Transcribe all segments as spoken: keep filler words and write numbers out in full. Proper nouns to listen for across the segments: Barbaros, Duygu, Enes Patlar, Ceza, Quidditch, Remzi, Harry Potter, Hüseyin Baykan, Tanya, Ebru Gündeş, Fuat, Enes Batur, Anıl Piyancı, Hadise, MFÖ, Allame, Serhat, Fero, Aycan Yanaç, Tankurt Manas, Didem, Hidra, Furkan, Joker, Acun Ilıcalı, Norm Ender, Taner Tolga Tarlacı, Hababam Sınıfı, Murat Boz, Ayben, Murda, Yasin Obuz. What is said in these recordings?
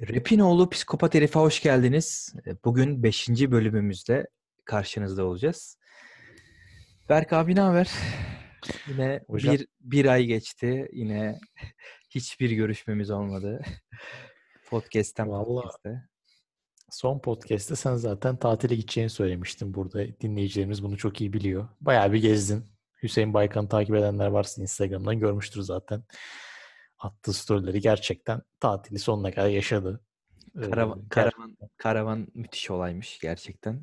Rap'in oğlu Psikopat Herif'e hoş geldiniz. Bugün beşinci bölümümüzde karşınızda olacağız. Berk abi ne haber? Yine Hocam. bir bir ay geçti. Yine hiçbir görüşmemiz olmadı. Podcast'ten podcast'te. Son podcast'te sen zaten tatile gideceğini söylemiştin burada. Dinleyicilerimiz bunu çok iyi biliyor. Bayağı bir gezdin. Hüseyin Baykan'ı takip edenler varsa Instagram'dan görmüştür zaten. Attığı storyleri gerçekten tatili sonuna kadar yaşadı. Karavan, ee, karavan, karavan müthiş olaymış gerçekten.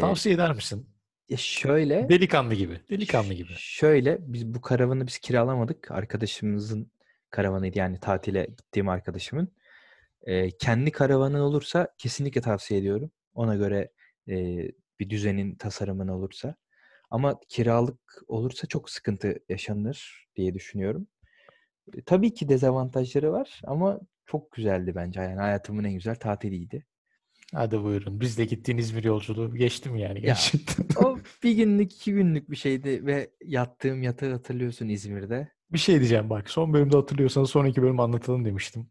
Tavsiye ee, eder misin? Ya şöyle. Delikanlı gibi. Delikanlı gibi. Şöyle biz bu karavanı biz kiralamadık. Arkadaşımızın karavanıydı, yani tatile gittiğim arkadaşımın. Ee, kendi karavanın olursa kesinlikle tavsiye ediyorum. Ona göre e, bir düzenin, tasarımın olursa. Ama kiralık olursa çok sıkıntı yaşanır diye düşünüyorum. Tabii ki dezavantajları var ama çok güzeldi bence. Yani hayatımın en güzel tatiliydi. Hadi buyurun. Biz de gittiğin İzmir yolculuğu geçtim yani gerçekten. Ya, o bir günlük, iki günlük bir şeydi ve yattığım yatağı hatırlıyorsun İzmir'de. Bir şey diyeceğim bak. Son bölümde hatırlıyorsanız sonraki bölüm anlatalım demiştim.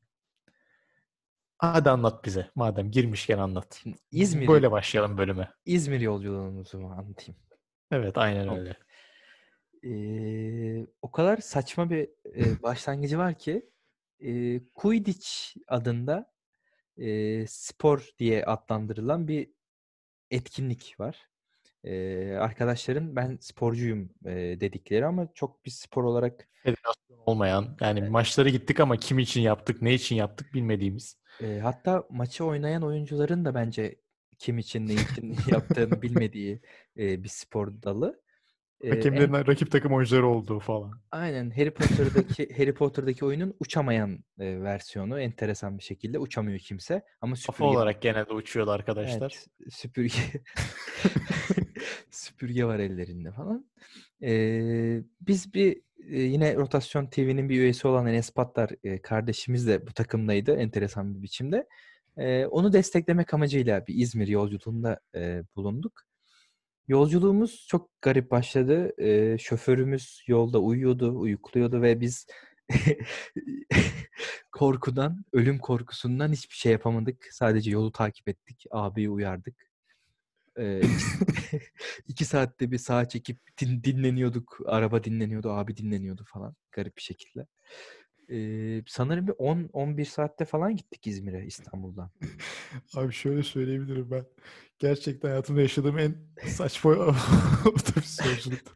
Hadi anlat bize. Madem girmişken anlat. İzmir. Böyle başlayalım bölüme. İzmir yolculuğumuzu anlatayım. Evet aynen öyle. Okay. Ee, o kadar saçma bir e, başlangıcı var ki e, Quidditch adında e, spor diye adlandırılan bir etkinlik var. E, arkadaşların ben sporcuyum e, dedikleri ama çok bir spor olarak federasyon olmayan, yani e, maçlara gittik ama kim için yaptık, ne için yaptık bilmediğimiz. E, hatta maçı oynayan oyuncuların da bence kim için, ne için yaptığını bilmediği e, bir spor dalı. Hakemlerin ee, en... rakip takım oyuncuları olduğu falan. Aynen. Harry Potter'daki Harry Potter'daki oyunun uçamayan e, versiyonu. Enteresan bir şekilde uçamıyor kimse. Ama süpürge... Kafa olarak genelde uçuyorlar arkadaşlar. Evet, süpürge süpürge var ellerinde falan. Ee, biz bir e, yine Rotasyon T V'nin bir üyesi olan Enes Patlar e, kardeşimiz de bu takımdaydı. Enteresan bir biçimde. E, onu desteklemek amacıyla bir İzmir yolculuğunda e, bulunduk. Yolculuğumuz çok garip başladı. Ee, şoförümüz yolda uyuyordu, uyukluyordu ve biz korkudan, ölüm korkusundan hiçbir şey yapamadık. Sadece yolu takip ettik, abiyi uyardık. Ee, iki saatte bir sağa çekip din- dinleniyorduk. Araba dinleniyordu, abi dinleniyordu falan garip bir şekilde. Ee, sanırım bir on on bir saatte falan gittik İzmir'e İstanbul'dan. Abi şöyle söyleyebilirim ben. Gerçekten hayatımda yaşadığım en saçma otobüs yolculuktu.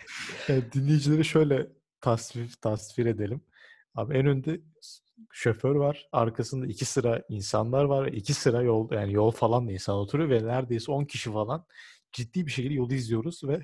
Yani dinleyicilere şöyle tasvir, tasvir edelim. Abi en önde şoför var. Arkasında iki sıra insanlar var. İki sıra yol, yani yol falan da insan oturuyor ve neredeyse on kişi falan ciddi bir şekilde yolu izliyoruz ve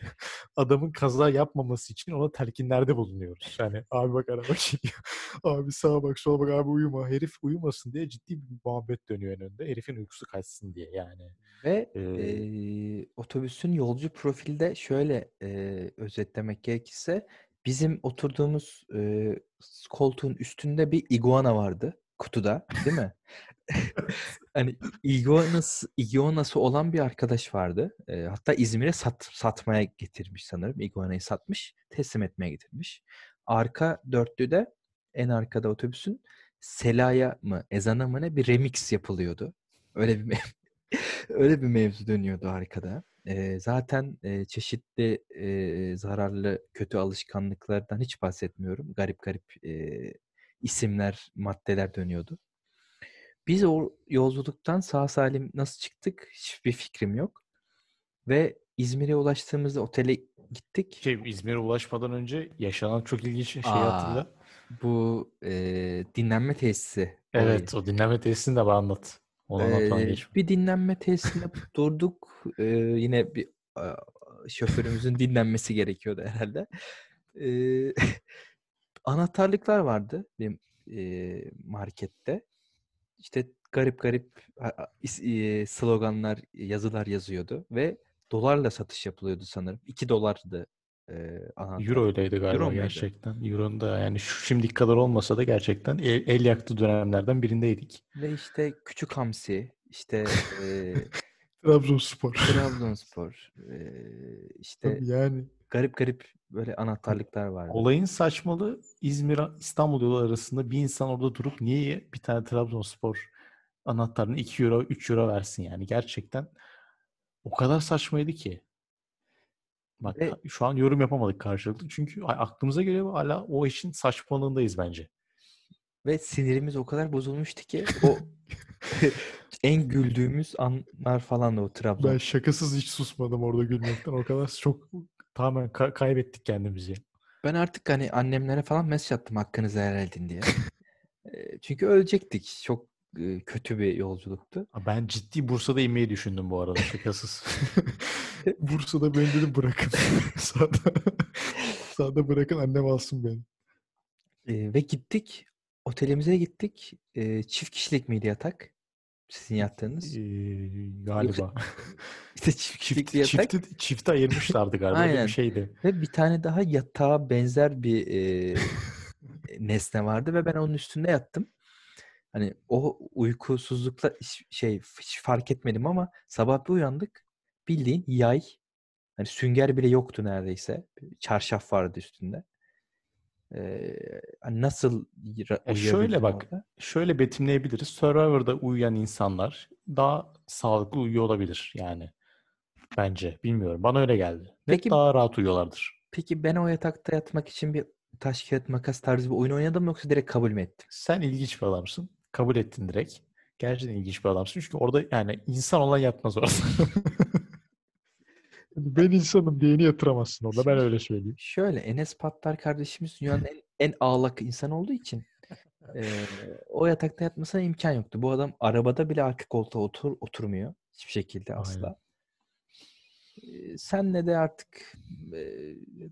adamın kaza yapmaması için ona telkinlerde bulunuyoruz. Yani abi bak araba çekiyor. Abi sağa bak, sola bak, abi uyuma. Herif uyumasın diye ciddi bir muhabbet dönüyor en önünde. Herifin uykusu kaçsın diye yani. Ve ee, e, otobüsün yolcu profilde şöyle e, özetlemek gerekirse bizim oturduğumuz e, koltuğun üstünde bir iguana vardı. Kutuda değil mi? Hani iguanası, iguanası olan bir arkadaş vardı. E, hatta İzmir'e sat, satmaya getirmiş sanırım. İguanayı satmış. Teslim etmeye getirmiş. Arka dörtlüde, en arkada otobüsün Sela'ya mı, Ezan'a mı ne bir remix yapılıyordu. Öyle bir mev- öyle bir mevzu dönüyordu arkada. E, zaten e, çeşitli e, zararlı kötü alışkanlıklardan hiç bahsetmiyorum. Garip garip e, isimler, maddeler dönüyordu. Biz o yolculuktan sağ salim nasıl çıktık hiçbir fikrim yok. Ve İzmir'e ulaştığımızda otele gittik. Şey, İzmir'e ulaşmadan önce yaşanan çok ilginç şeyi hatırla. Bu e, dinlenme tesisi. Evet, olayı. O dinlenme tesisini de bana anlat. Onu ee, bir dinlenme tesisinde durduk. Ee, yine bir a, şoförümüzün dinlenmesi gerekiyordu herhalde. Ee, anahtarlıklar vardı benim e, markette. İşte garip garip sloganlar, yazılar yazıyordu ve dolarla satış yapılıyordu sanırım. iki dolardı. E, Euro öyleydi galiba. Euro gerçekten. Euro'nun da yani şu şimdiki kadar olmasa da gerçekten el, el yaktı dönemlerden birindeydik. Ve işte Küçük Hamsi, işte e, Trabzonspor. Trabzonspor. E, işte yani garip garip böyle anahtarlıklar vardı. Olayın saçmalığı İzmir İstanbul yolu arasında bir insan orada durup niye bir tane Trabzonspor anahtarını iki euro, üç euro versin yani. Gerçekten o kadar saçmaydı ki. Bak e, şu an yorum yapamadık karşılıklı. Çünkü aklımıza göre hala o işin saçmalığındayız bence. Ve sinirimiz o kadar bozulmuştu ki o en güldüğümüz anlar falan da o Trabzon. Ben şakasız hiç susmadım orada gülmekten. O kadar çok tamamen ka- kaybettik kendimizi. Ben artık hani annemlere falan mesaj attım hakkınızı helal edin diye. Çünkü ölecektik. Çok kötü bir yolculuktu. Ben ciddi Bursa'da inmeyi düşündüm bu arada. Şakasız. Bursa'da beni dedim bırakın. Sağda, sağda bırakın annem alsın beni. Ee, ve gittik. Otelimize gittik. Ee, çift kişilik miydi yatak? Sizin yattığınız. Ee, galiba. İşte çift kişilik çift, yatak. Çifti, çifti ayırmışlardı galiba. Aynen. Bir şeydi. Ve bir tane daha yatağa benzer bir e, nesne vardı ve ben onun üstünde yattım. Hani o uykusuzlukla şey hiç fark etmedim ama sabah bir uyandık. Bildiğin yay. Hani sünger bile yoktu neredeyse. Çarşaf vardı üstünde. Ee, nasıl e şöyle bak orada? Şöyle betimleyebiliriz. Survivor'da uyuyan insanlar daha sağlıklı uyuyor olabilir yani. Bence. Bilmiyorum. Bana öyle geldi. Peki, daha rahat uyuyorlardır. Peki ben o yatakta yatmak için bir taş kağıt makas tarzı bir oyun oynadım mı yoksa direkt kabul mü ettim? Sen ilginç bir adamsın. Kabul ettin direkt. Gerçekten ilginç bir adamsın. Çünkü orada yani insan olan yatmaz orada. Ben insanım diyeni yatıramazsın orada. Ben öyle söyleyeyim. Şöyle Enes Patlar kardeşimiz dünyanın en, en ağlak insan olduğu için e, o yatakta yatmasına imkan yoktu. Bu adam arabada bile arka koltuğa otur, oturmuyor. Hiçbir şekilde asla. E, senle de artık e,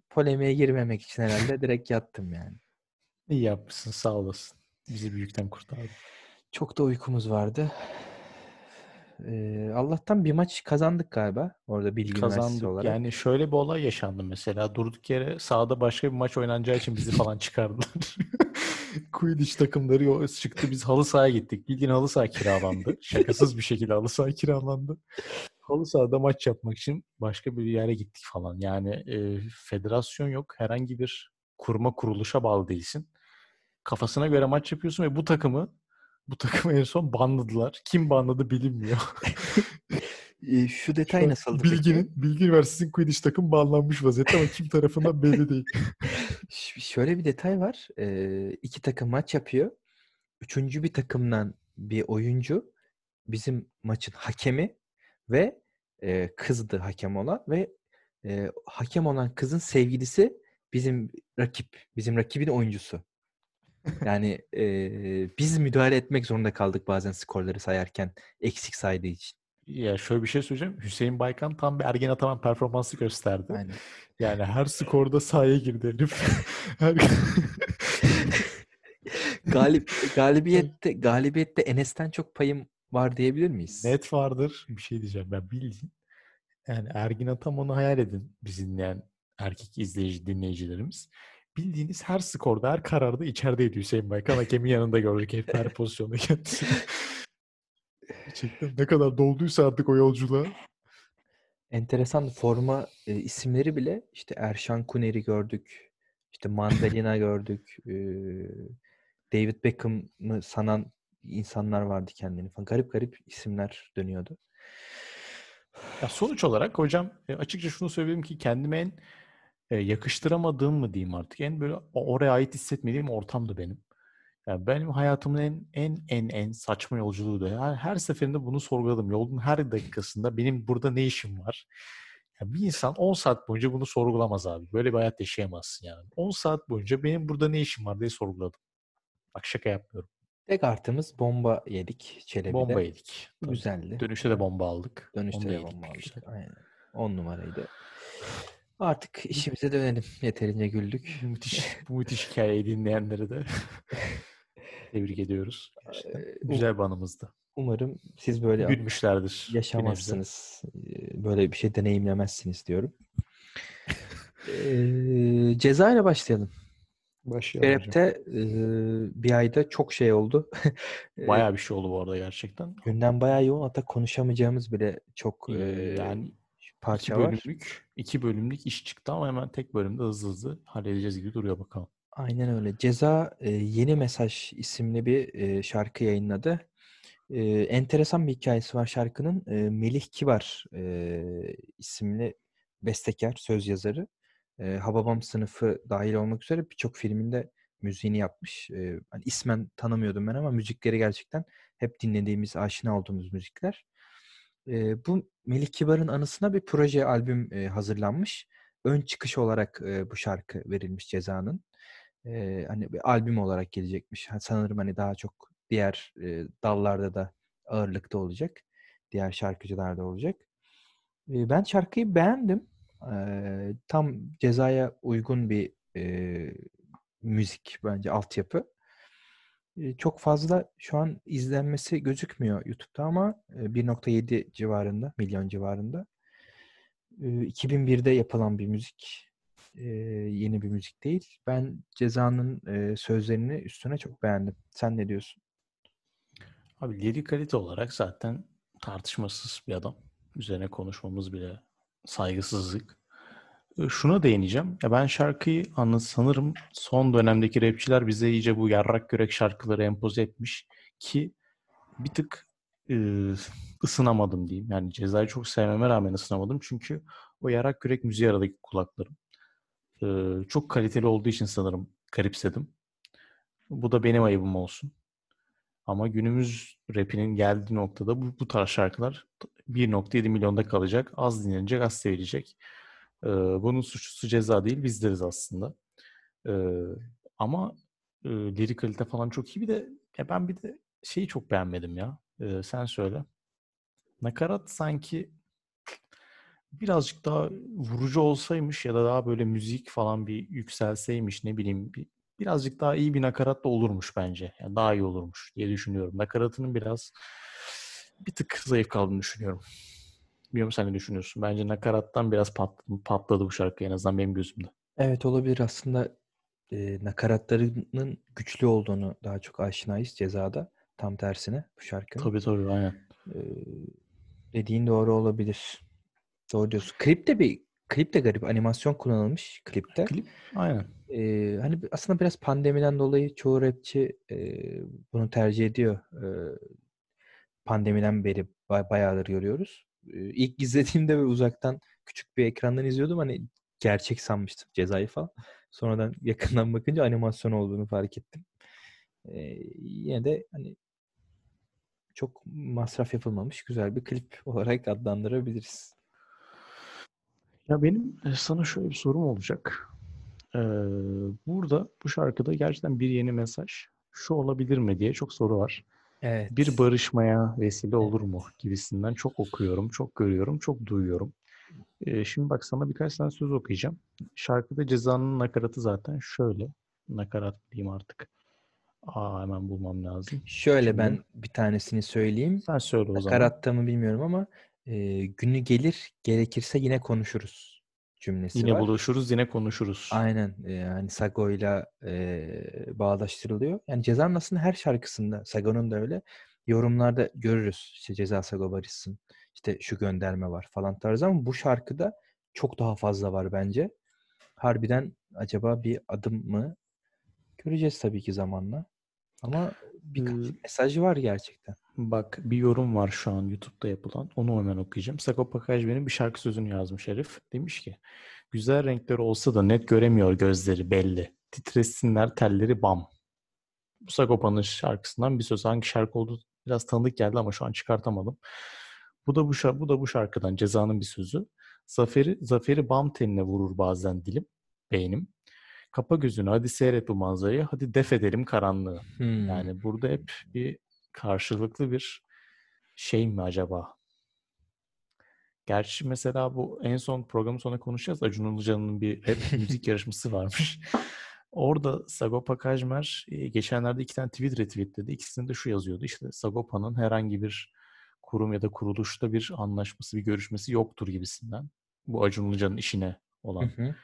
polemiğe girmemek için herhalde direkt yattım yani. İyi yapmışsın. Sağ olasın. Bizi büyükten kurtardın. Çok da uykumuz vardı. Allah'tan bir maç kazandık galiba. Orada bilgi kazandık olarak. Yani şöyle bir olay yaşandı mesela. Durduk yere sahada başka bir maç oynanacağı için bizi falan çıkardılar. Quidditch takımları çıktı. Biz halı sahaya gittik. Bildiğin halı saha kiralandı. Şakasız bir şekilde halı saha kiralandı. Halı sahada maç yapmak için başka bir yere gittik falan. Yani e, federasyon yok. Herhangi bir kurma kuruluşa bağlı değilsin. Kafasına göre maç yapıyorsun ve bu takımı Bu takımı en son banladılar. Kim banladı bilinmiyor. e, şu detay şu nasıldı Bilginin, peki? Bilgi Üniversitesi'nin Quidditch takım banlanmış vaziyette ama kim tarafından belli değil. Ş- şöyle bir detay var. E, iki takım maç yapıyor. Üçüncü bir takımdan bir oyuncu bizim maçın hakemi ve e, kızdı hakem olan ve e, hakem olan kızın sevgilisi bizim rakip. Bizim rakibin oyuncusu. Yani e, biz müdahale etmek zorunda kaldık bazen skorları sayarken eksik saydığı için. Ya şöyle bir şey söyleyeceğim. Hüseyin Baykan tam bir ergen ataman performansı gösterdi. Aynen. Yani her skorda sahaya girdi herif. her... Galip, galibiyette, galibiyette Enes'ten çok payım var diyebilir miyiz? Net vardır. Bir şey diyeceğim ben bildiğin. Yani ergen atamanı hayal edin bizi dinleyen erkek izleyici dinleyicilerimiz. Bildiğiniz her skorda, her kararda içerideydi Hüseyin Baykan. Hakemin yanında gördük hep her pozisyonda kendisini. Gerçekten ne kadar dolduysa artık o yolculuğa. Enteresan forma e, isimleri bile işte Erşan Kuner'i gördük. İşte Mandalina gördük. E, David Beckham'ı sanan insanlar vardı kendini falan. Garip garip isimler dönüyordu. Ya sonuç olarak hocam açıkça şunu söyleyeyim ki kendime en yakıştıramadığım mı diyeyim artık. En böyle oraya ait hissetmediğim ortamdı benim. Yani benim hayatımın en en en en saçma yolculuğuydu. Yani her seferinde bunu sorguladım. Yolun her dakikasında benim burada ne işim var? Yani bir insan on saat boyunca bunu sorgulamaz abi. Böyle bir hayat yaşayamazsın yani. on saat boyunca benim burada ne işim var diye sorguladım. Bak şaka yapmıyorum. Tek artımız bomba yedik Çelebi'de. Bomba yedik. Güzeldi. Dönüşte de bomba aldık. Dönüşte de bomba aldık. İşte. Aynen. on numaraydı. Artık işimize dönelim. Yeterince güldük. Müthiş, bu müthiş hikayeyi dinleyenleri de tebrik ediyoruz. Gerçekten. Güzel bir anımızdı. Umarım siz böyle gülmüşlerdir. Yaşamazsınız. Günemizde. Böyle bir şey deneyimlemezsiniz diyorum. e, ceza ile başlayalım. Başlayalım. Berep'te e, bir ayda çok şey oldu. Bayağı bir şey oldu bu arada gerçekten. Günden bayağı yoğun. Hatta konuşamayacağımız bile çok e, yani parça iki bölümlük, var. İki bölümlük iş çıktı ama hemen tek bölümde hızlı hızlı halledeceğiz gibi duruyor bakalım. Aynen öyle. Ceza Yeni Mesaj isimli bir şarkı yayınladı. Ee, enteresan bir hikayesi var şarkının. Ee, Melih Kibar e, isimli bestekar, söz yazarı. Ee, Hababam Sınıfı dahil olmak üzere birçok filminde müziğini yapmış. Ee, hani ismen tanımıyordum ben ama müzikleri gerçekten hep dinlediğimiz, aşina olduğumuz müzikler. Ee, bu Melih Kibar'ın anısına bir proje albüm e, hazırlanmış. Ön çıkış olarak e, bu şarkı verilmiş Ceza'nın. Ee, hani bir albüm olarak gelecekmiş. Ha, sanırım hani daha çok diğer e, dallarda da ağırlıkta olacak. Diğer şarkıcılarda olacak. E, ben şarkıyı beğendim. E, tam Ceza'ya uygun bir e, müzik bence, altyapı. E, çok fazla şu an izlenmesi gözükmüyor YouTube'da ama e, bir nokta yedi civarında, milyon civarında. E, iki bin birde yapılan bir müzik. Ee, yeni bir müzik değil. Ben Ceza'nın e, sözlerini üstüne çok beğendim. Sen ne diyorsun? Abi lirik kalite olarak zaten tartışmasız bir adam. Üzerine konuşmamız bile saygısızlık. E, şuna değineceğim. Ya ben şarkıyı anlat sanırım son dönemdeki rapçiler bize iyice bu yarrak yürek şarkıları empoze etmiş ki bir tık e, ısınamadım diyeyim. Yani Ceza'yı çok sevmeme rağmen ısınamadım. Çünkü o yarrak yürek müziği aradaki kulaklarım. Ee, çok kaliteli olduğu için sanırım garipsedim. Bu da benim ayıbım olsun. Ama günümüz rapinin geldiği noktada bu, bu tarz şarkılar bir nokta yedi milyonda kalacak. Az dinlenecek, az sevilecek. Ee, bunun suçlusu Ceza değil, bizleriz aslında. Ee, ama e, lirik kalite falan çok iyi. Bir de ya ben bir de şeyi çok beğenmedim ya. Ee, sen söyle. Nakarat sanki birazcık daha vurucu olsaymış ya da daha böyle müzik falan bir yükselseymiş, ne bileyim, bir, birazcık daha iyi bir nakarat da olurmuş bence. Yani daha iyi olurmuş diye düşünüyorum. Nakaratının biraz bir tık zayıf kaldığını düşünüyorum. Bilmiyorum sen ne düşünüyorsun? Bence nakarattan biraz patladı, patladı bu şarkı, en azından benim gözümde. Evet, olabilir aslında. E, nakaratlarının güçlü olduğunu daha çok aşinayız Ceza'da. Tam tersine bu şarkının. Tabii tabii aynen. E, dediğin doğru olabilir. Doğru diyorsun. Klip de bir klip de garip. Animasyon kullanılmış klipte. Klip, aynen. Ee, hani aslında biraz pandemiden dolayı çoğu rapçi e, bunu tercih ediyor. E, pandemiden beri bayağıdır görüyoruz. E, ilk izlediğimde böyle uzaktan küçük bir ekrandan izliyordum. Hani gerçek sanmıştım Ceza'yı falan. Sonradan yakından bakınca animasyon olduğunu fark ettim. E, yine de hani çok masraf yapılmamış güzel bir klip olarak adlandırabiliriz. Ya benim sana şöyle bir sorum olacak. Ee, burada bu şarkıda gerçekten bir yeni mesaj şu olabilir mi diye çok soru var. Evet. Bir barışmaya vesile olur mu gibisinden çok okuyorum, çok görüyorum, çok duyuyorum. Ee, şimdi bak sana birkaç tane söz okuyacağım. Şarkıda Ceza'nın nakaratı zaten şöyle. Nakarat diyeyim artık. Aa hemen bulmam lazım. Şöyle şimdi, ben bir tanesini söyleyeyim. Sen söyle o zaman. Nakaratta mı bilmiyorum ama. E, günü gelir, gerekirse yine konuşuruz cümlesi yine var. Yine buluşuruz, yine konuşuruz. Aynen. Yani Sago'yla e, bağdaştırılıyor. Yani Ceza'nın aslında her şarkısında, Sago'nun da öyle, yorumlarda görürüz. İşte Ceza Sago barışsın, işte şu gönderme var falan tarzı ama bu şarkıda çok daha fazla var bence. Harbiden acaba bir adım mı? Göreceğiz tabii ki zamanla. Ama birkaç ee, mesaj var gerçekten. Bak bir yorum var şu an YouTube'da yapılan. Onu hemen okuyacağım. Sagopa Kajmer'in bir şarkı sözünü yazmış herif. Demiş ki güzel renkleri olsa da net göremiyor gözleri belli. Titresinler telleri bam. Bu Sagopa'nın şarkısından bir söz. Hangi şarkı olduğu biraz tanıdık geldi ama şu an çıkartamadım. Bu da bu, şarkı, bu da bu şarkıdan Ceza'nın bir sözü. Zaferi, zaferi bam tenine vurur bazen dilim. Beynim. Kapa gözünü, hadi seyret bu manzarayı, hadi def edelim karanlığı. Hmm. Yani burada hep bir karşılıklı bir şey mi acaba? Gerçi mesela bu en son programın sonuna konuşacağız. Acun Ilıcalı'nın bir rap müzik yarışması varmış. Orada Sagopa Kajmer geçenlerde iki tane tweet retweetledi. İkisinde de şu yazıyordu. İşte Sagopa'nın herhangi bir kurum ya da kuruluşta bir anlaşması, bir görüşmesi yoktur gibisinden. Bu Acun Ilıcalı'nın işine olan e,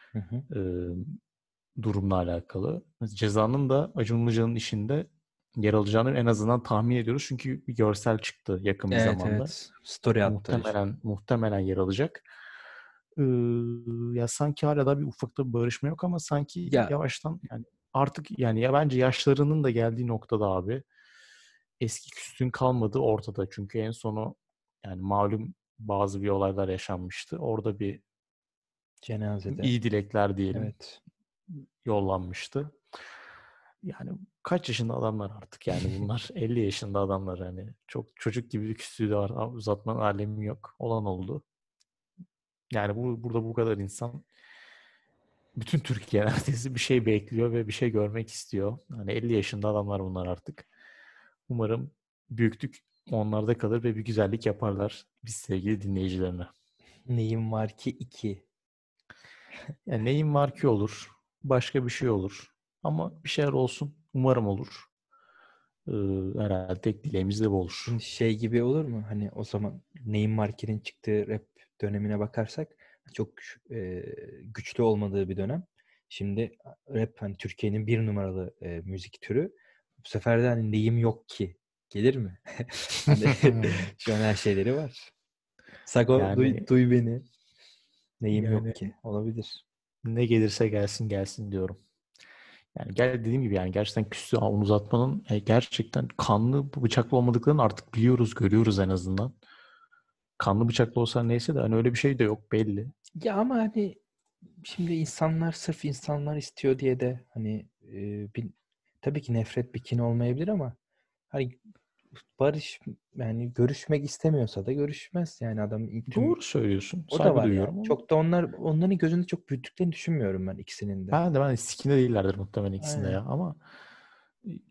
durumla alakalı. Ceza'nın da Acun Ilıcalı'nın işinde yer alacağını en azından tahmin ediyoruz. Çünkü bir görsel çıktı yakın bir evet, zamanda. Evet. Story muhtemelen, işte. muhtemelen yer alacak. Ee, ya sanki hala da bir ufakta bir barışma yok ama sanki ya. yavaştan yani artık yani ya bence yaşlarının da geldiği noktada abi eski küslüğün kalmadığı ortada. Çünkü en sonu yani malum bazı bir olaylar yaşanmıştı. Orada bir cenazede iyi dilekler diyelim. Evet. Yollanmıştı. Yani kaç yaşında adamlar artık yani bunlar elli yaşında adamlar yani. Çok çocuk gibi bir küslüğü de var. Uzatmanın alemi yok. Olan oldu. Yani bu, burada bu kadar insan bütün Türkiye neredeyse bir şey bekliyor ve bir şey görmek istiyor. Yani elli yaşında adamlar bunlar artık. Umarım büyüklük onlarda kalır ve bir güzellik yaparlar biz sevgili dinleyicilerine. Neyim var ki iki? Yani neyim var ki olur. Başka bir şey olur. Ama bir şeyler olsun. Umarım olur. Ee, herhalde tek dileğimiz de bu olur. Şey gibi olur mu? Hani o zaman Neyim Marker'in çıktığı rap dönemine bakarsak çok e, güçlü olmadığı bir dönem. Şimdi rap hani Türkiye'nin bir numaralı e, müzik türü. Bu sefer de hani neyim yok ki gelir mi? Şu an her şeyleri var. Sago yani, duy, duy beni. Neyim yani, yok ki. Olabilir. Ne gelirse gelsin gelsin diyorum. Yani gel dediğim gibi yani gerçekten küstü onu uzatmanın gerçekten kanlı bıçaklı olmadıklarını artık biliyoruz, görüyoruz en azından. Kanlı bıçaklı olsa neyse de hani öyle bir şey de yok belli. Ya ama hani şimdi insanlar sırf insanlar istiyor diye de hani e, bir, tabii ki nefret bir kin olmayabilir ama hani barış yani görüşmek istemiyorsa da görüşmez yani adam. Tüm... Doğru söylüyorsun. O da var yani. Çok da onlar onların gözünde çok büyüttüklerini düşünmüyorum ben ikisinin de. Ben de ben sikinde değillerdir muhtemelen ikisinde ya ama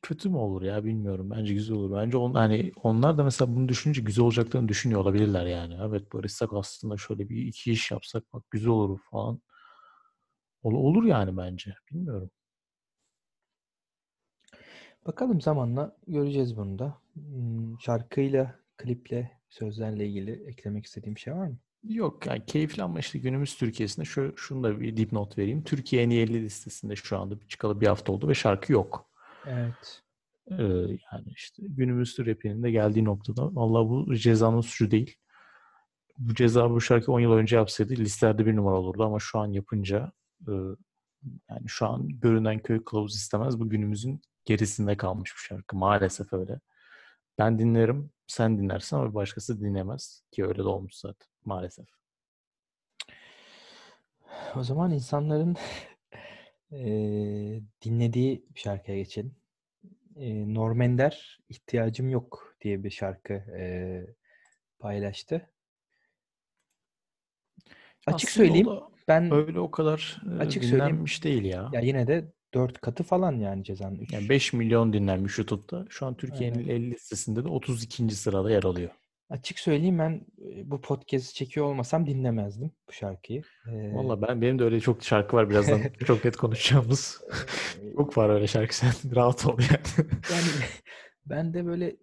kötü mü olur ya bilmiyorum. Bence güzel olur. Bence on, hani onlar da mesela bunu düşününce güzel olacaklarını düşünüyor olabilirler yani. Evet barışsak aslında şöyle bir iki iş yapsak bak güzel olur falan. Ol, olur yani bence. Bilmiyorum. Bakalım zamanla göreceğiz bunu da. Şarkıyla, kliple, sözlerle ilgili eklemek istediğim şey var mı? Yok yani keyifli ama işte günümüz Türkiye'sinde şu, şunu da bir dipnot vereyim. Türkiye en iyi elli listesinde şu anda bir çıkalı bir hafta oldu ve şarkı yok. Evet. Ee, yani işte günümüz rapinin de geldiği noktada vallahi bu Ceza'nın suçu değil. Bu Ceza bu şarkı on yıl önce yapsaydı listelerde bir numara olurdu ama şu an yapınca e, yani şu an görünen köy kılavuz istemez. Bu günümüzün gerisinde kalmış bir şarkı. Maalesef öyle. Ben dinlerim, sen dinlersin ama başkası dinlemez ki öyle de olmuş zaten maalesef. O zaman insanların e, dinlediği bir şarkıya geçelim. E, Norm Ender ihtiyacım yok diye bir şarkı e, paylaştı. Açık aslında söyleyeyim ben öyle o kadar açık dinlenmiş değil ya. Ya yine de dört katı falan yani Ceza'nın üç. Yani beş milyon dinlenmiş YouTube'da. Şu an Türkiye'nin elli listesinde de otuz ikinci sırada yer alıyor. Açık söyleyeyim ben bu podcast'i çekiyor olmasam dinlemezdim bu şarkıyı. Ee... Valla ben benim de öyle çok şarkı var birazdan çok net konuşacağımız. Çok var öyle şarkı sen rahat ol yani. Yani ben de böyle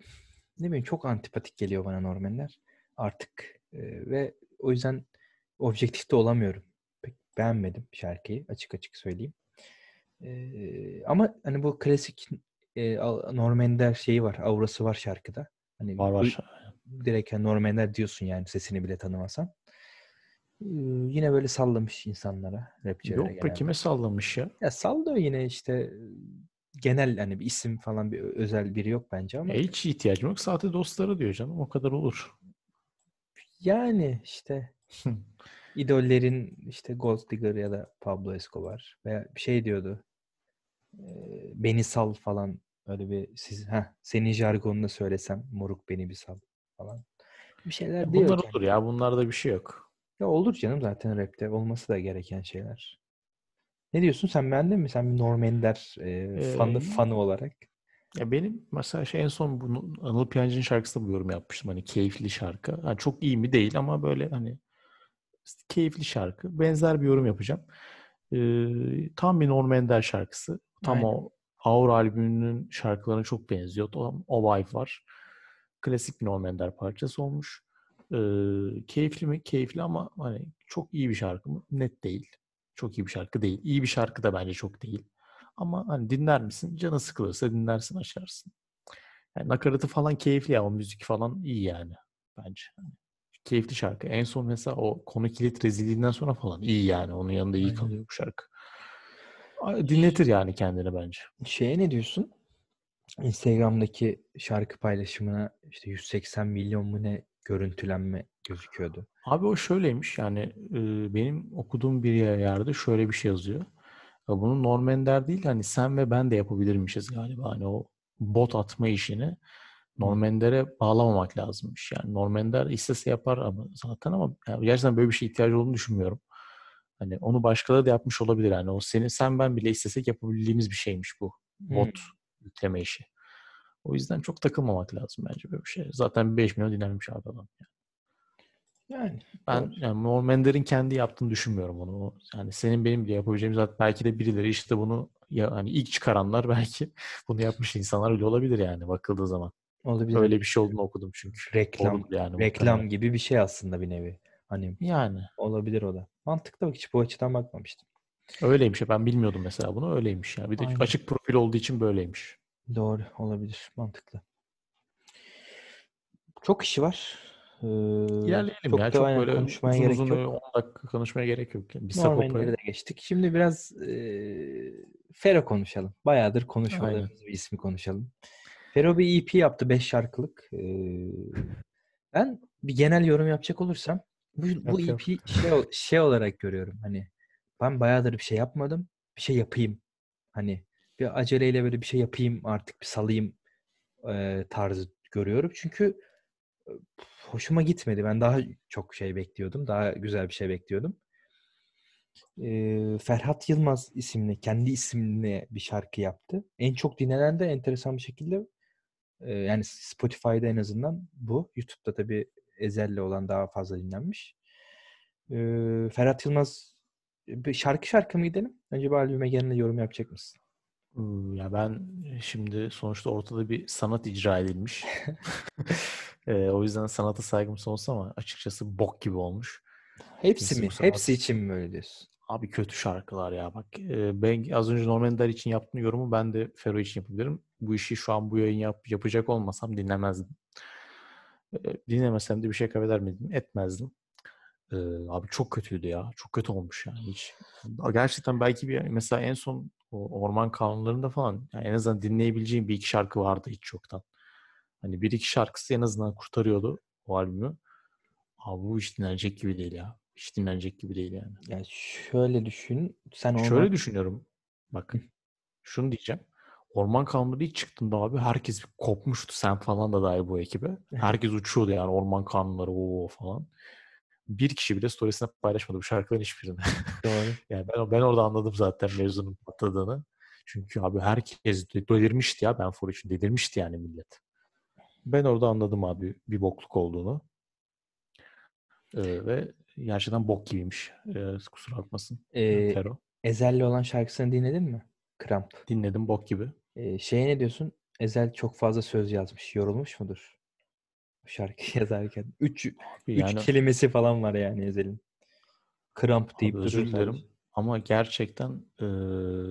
ne bileyim çok antipatik geliyor bana normaller artık. Ee, ve o yüzden objektif de olamıyorum. Pek beğenmedim şarkıyı açık açık söyleyeyim. Ee, ama hani bu klasik e, Norm Ender şeyi var, aurası var şarkıda. Hani var var. Direkt yani Norm Ender diyorsun yani sesini bile tanımasan. Ee, yine böyle sallamış insanlara, rapçilere. Yok be kime sallamış ya? Ya sallıyor yine işte genel hani bir isim falan bir özel biri yok bence ama. E, hiç ihtiyacım yok. Sadece dostları diyor canım. O kadar olur. Yani işte idollerin işte Gold Digger ya da Pablo Escobar veya bir şey diyordu. Beni sal falan öyle bir siz ha senin jargonunu söylesem moruk beni bir sal falan. Bir şeyler ya diyor. Bunlar olur yani. Ya bunlarda bir şey yok. Ya olur canım zaten rapte olması da gereken şeyler. Ne diyorsun sen beğendin mi? Sen bir Norm Ender e, fanı, ee, fanı olarak. Ya benim mesela şey en son bunu Anıl Piyancı'nın şarkısında bu yorum yapmıştım. Hani keyifli şarkı. Yani çok iyi mi değil ama böyle hani keyifli şarkı. Benzer bir yorum yapacağım. Ee, tam bir Norm Ender şarkısı. Tam aynen. O Aura albümünün şarkılarına çok benziyor. O, o vibe var. Klasik bir Norm Ender parçası olmuş. Ee, keyifli mi? Keyifli ama hani çok iyi bir şarkı mı? Net değil. Çok iyi bir şarkı değil. İyi bir şarkı da bence çok değil. Ama hani dinler misin? Canı sıkılırsa dinlersin, açarsın. Yani nakaratı falan keyifli ya. O müzik falan iyi yani. Bence. Keyifli şarkı. En son mesela o konu kilit rezilliğinden sonra falan iyi yani. Onun yanında iyi aynen. Kalıyor bu şarkı. Dinletir yani kendini bence. Şeye ne diyorsun? Instagram'daki şarkı paylaşımına işte yüz seksen milyon mu ne görüntülenme gözüküyordu. Abi o şöyleymiş yani e, benim okuduğum bir yerde şöyle bir şey yazıyor. Ya bunu Norm Ender değil hani sen ve ben de yapabilirmişiz galiba. Hani o bot atma işini Norm Ender'e bağlamamak lazımmış. Yani Norm Ender istese yapar ama zaten ama yani gerçekten böyle bir şeye ihtiyacı olduğunu düşünmüyorum. Hani onu başkaları da yapmış olabilir. Yani o senin sen ben bile istesek yapabildiğimiz bir şeymiş bu bot hmm. yükleme işi. O yüzden çok takılmamak lazım bence böyle bir şey. Zaten beş milyon dinlenmiş abi adam. Yani, yani ben yani Norm Ender'in kendi yaptığını düşünmüyorum onu. Yani senin benim bile yapabileceğimiz zaten belki de birileri işte bunu ya hani ilk çıkaranlar belki bunu yapmış insanlar öyle olabilir yani bakıldığı zaman. Olabilir. Öyle bir şey olduğunu okudum çünkü. Reklam yani reklam gibi bir şey aslında bir nevi. Hani yani olabilir o da. Mantıklı bak hiç bu açıdan bakmamıştım. Öyleymiş ya ben bilmiyordum mesela bunu öyleymiş ya. Bir de aynen. Açık profil olduğu için böyleymiş. Doğru olabilir mantıklı. Çok işi var. Ee, İlerleyelim çok ya çok böyle konuşmaya gerek yok. on dakika konuşmaya gerek yok. Yani. Bir Sakopa'yı da geçtik. Şimdi biraz e, Fero konuşalım. Bayağıdır konuşmadığımız bir ismi konuşalım. Fero bir E P yaptı beş şarkılık. Ee, ben bir genel yorum yapacak olursam bu, bu E P şey, şey olarak görüyorum. Hani ben bayağıdır bir şey yapmadım. Bir şey yapayım. Hani bir aceleyle böyle bir şey yapayım artık bir salayım e, tarzı görüyorum. Çünkü hoşuma gitmedi. Ben daha çok şey bekliyordum. Daha güzel bir şey bekliyordum. Ee, Ferhat Yılmaz isimli, kendi isimli bir şarkı yaptı. En çok dinlenen de enteresan bir şekilde e, yani Spotify'da en azından bu. YouTube'da tabii Ezhel'le olan daha fazla dinlenmiş. Ee, Ferhat Yılmaz bir şarkı şarkı mı gidelim? Önce bir albüme genel yorum yapacak mısın? Ya ben şimdi sonuçta ortada bir sanat icra edilmiş. Ee, o yüzden sanata saygım sonsuz ama açıkçası bok gibi olmuş. Hepsi Bizim mi? Sanat... Hepsi için mi öyle diyorsun? Abi kötü şarkılar ya bak. Ee, ben az önce Norm Ender için yaptığım yorumu ben de Fero için yapabilirim. Bu işi şu an bu yayın yap, yapacak olmasam dinlemezdim. Ee, dinlemesem de bir şey kaybeder miydim? Etmezdim. Ee, abi çok kötüydü ya. Çok kötü olmuş yani hiç. Gerçekten belki bir mesela en son o orman kanunlarında falan yani en azından dinleyebileceğim bir iki şarkı vardı hiç çoktan. Hani bir iki şarkısı en azından kurtarıyordu o albümü. Abi bu hiç dinlenecek gibi değil ya. Hiç dinlenecek gibi değil yani. Yani şöyle düşün. Sen orman... Şöyle düşünüyorum. Bak. Şunu diyeceğim. Orman kanunları ilk çıktığında abi herkes kopmuştu. Sen falan da dahil bu ekibe. Herkes uçuyordu yani orman kanunları o falan. Bir kişi bile storiesine paylaşmadı bu şarkıların hiçbirini. Doğru. Yani ben, ben orada anladım zaten mevzunun patladığını. Çünkü abi herkes delirmişti ya. Ben for için delirmişti yani millet. Ben orada anladım abi bir bokluk olduğunu. Ee, ve gerçekten bok gibiymiş. Ee, kusura bakmasın. Ee, Fero. Ezhel'le olan şarkısını dinledin mi? Kramp. Dinledim bok gibi. Ee, şeye ne diyorsun? Ezhel çok fazla söz yazmış. Yorulmuş mudur? Bu şarkı yazarken. Üç, üç yani, kelimesi falan var yani Ezhel'in. Kramp deyip duruyor. Özür dilerim. Ama gerçekten e,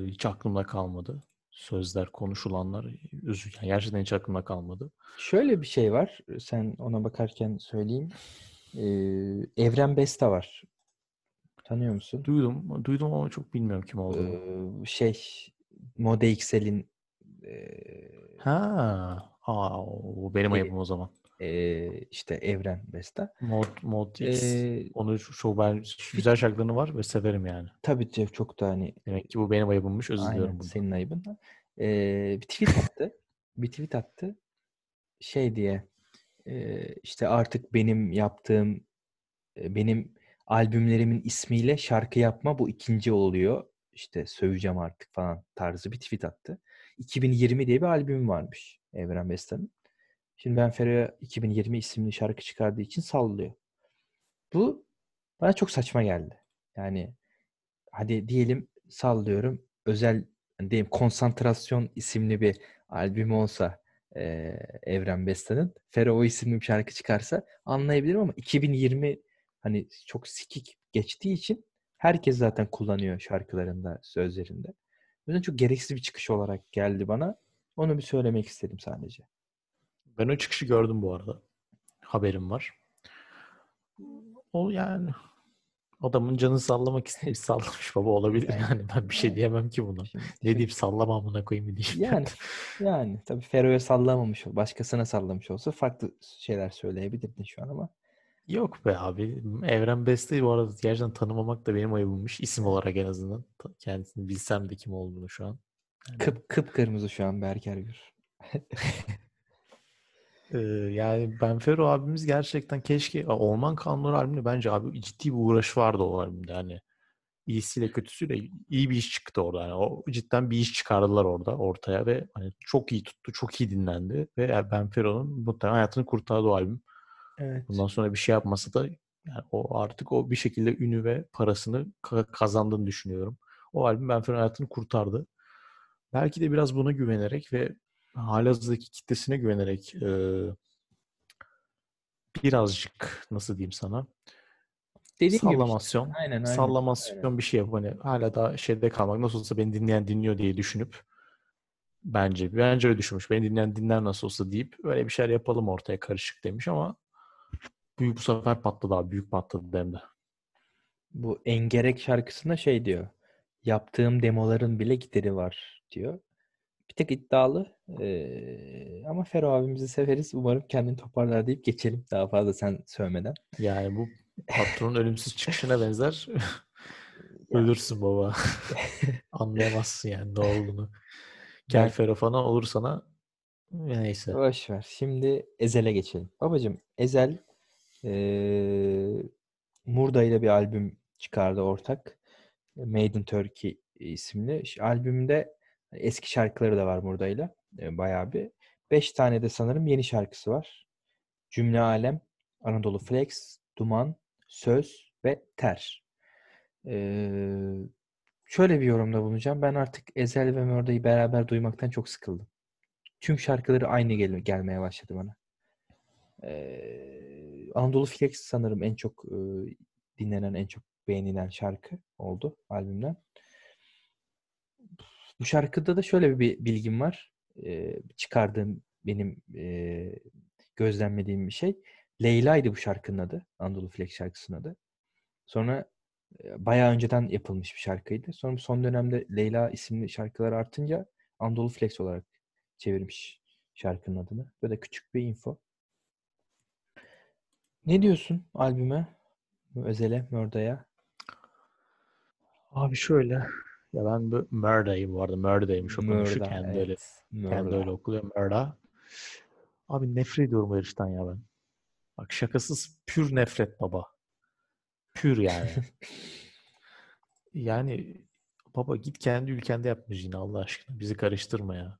hiç aklımda kalmadı. Sözler, konuşulanlar özür yani gerçekten hiç aklımda kalmadı. Şöyle bir şey var. Sen ona bakarken söyleyeyim. Ee, Evren Besta var. Tanıyor musun? Duydum. Duydum ama çok bilmiyorum kim olduğunu. Ee, şey Mode X L'in e, ha. Aa, o benim e, ayıbım o zaman. E, işte Evren Besta. Mod, Mod X. Ee, Onu çok ben güzel şarkılarını var ve severim yani. Tabii çok da hani. Demek ki bu benim ayıbımmış. Özür diliyorum. Senin ayıbın. Ee, bir tweet attı. bir tweet attı. Şey diye işte artık benim yaptığım benim albümlerimin ismiyle şarkı yapma bu ikinci oluyor. İşte söveceğim artık falan tarzı bir tweet attı. iki bin yirmi diye bir albüm varmış Evren Besta'nın. Şimdi ben Fero'ya iki bin yirmi isimli şarkı çıkardığı için sallıyor. Bu bana çok saçma geldi. Yani hadi diyelim sallıyorum özel diyeyim konsantrasyon isimli bir albüm olsa Ee, Evren Besta'nın Fero o isimli bir şarkı çıkarsa anlayabilirim ama iki bin yirmi hani çok sikik geçtiği için herkes zaten kullanıyor şarkılarında, sözlerinde. O yüzden çok gereksiz bir çıkış olarak geldi bana. Onu bir söylemek istedim sadece. Ben o çıkışı gördüm bu arada. Haberim var. O yani Adamın canını sallamak isteyip sallamış baba, olabilir yani. yani. Ben bir şey diyemem ki buna. Şimdi, ne diyeyim, sallamam buna koyayım diyeyim. Yani yani tabii Fero'ya sallamamış, başkasına sallamış olsa farklı şeyler söyleyebilirdin şu an ama. Yok be abi. Evren Beste'yi bu arada gerçekten tanımamak da benim ayıbımmış. İsim olarak en azından. Kendisini bilsem de kim olduğunu şu an. Yani... Kıp, kıpkırmızı şu an Berk Ergür. ee, yani ben Fero abimiz gerçekten keşke... Orman Kanunları albümünde bence abi ciddi bir uğraşı vardı o albümde. Yani iyisiyle kötüsüyle iyi bir iş çıktı orada. Yani o cidden bir iş çıkardılar orada ortaya ve hani çok iyi tuttu, çok iyi dinlendi. Ve ben Fero'nun muhtemelen hayatını kurtardı o albüm. Evet. Bundan sonra bir şey yapması da yani o artık o bir şekilde ünü ve parasını kazandığını düşünüyorum. O albüm ben Fero hayatını kurtardı. Belki de biraz buna güvenerek ve halihazırdaki kitlesine güvenerek e, birazcık nasıl diyeyim sana, dediğim sallamasyon, gibi işte. aynen, aynen, sallamasyon aynen. bir şey yapıp hani hala daha şeyde kalmak, nasıl olsa beni dinleyen dinliyor diye düşünüp bence bence öyle düşünmüş. Beni dinleyen dinler nasıl olsa deyip öyle bir şeyler yapalım ortaya karışık demiş ama büyük, bu sefer patladı abi. Büyük patladı hem de. Bu Engerek şarkısında şey diyor. Yaptığım demoların bile gideri var diyor. Bir tek iddialı. Ee, ama Fero abimizi severiz. Umarım kendini toparlar deyip geçelim. Daha fazla sen sövmeden. Yani bu patronun ölümsüz çıkışına benzer. Ölürsün baba. Anlayamazsın yani ne olduğunu. Gel yani... Fero falan olur sana. Neyse. Boş ver. Şimdi Ezhel'e geçelim. Babacığım Ezhel Ee, Murda ile bir albüm çıkardı ortak. Made in Turkey isimli. Albümde eski şarkıları da var Murda ile. E, bayağı bir. Beş tane de sanırım yeni şarkısı var. Cümle Alem, Anadolu Flex, Duman, Söz ve Ter. E, şöyle bir yorumda bulunacağım. Ben artık Ezhel ve Murda'yı beraber duymaktan çok sıkıldım. Tüm şarkıları aynı gel- gelmeye başladı bana. Eee Anadolu Flex sanırım en çok e, dinlenen, en çok beğenilen şarkı oldu albümden. Bu şarkıda da şöyle bir bilgim var. E, çıkardığım, benim e, gözlemlediğim bir şey. Leyla'ydı bu şarkının adı. Anadolu Flex şarkısının adı. Sonra e, bayağı önceden yapılmış bir şarkıydı. Sonra son dönemde Leyla isimli şarkılar artınca Anadolu Flex olarak çevirmiş şarkının adını. Böyle küçük bir info. Ne diyorsun albüme? Ezhel'e, Murda'ya? Abi şöyle. Ya ben bu Murda'yı bu arada. Murda'ymış. Murda, kendi, evet. öyle, kendi öyle okuluyor. Murda. Abi nefret ediyorum bu heriften ya ben. Bak şakasız pür nefret baba. Pür yani. Yani baba git kendi ülkende yapmış yine Allah aşkına. Bizi karıştırma ya.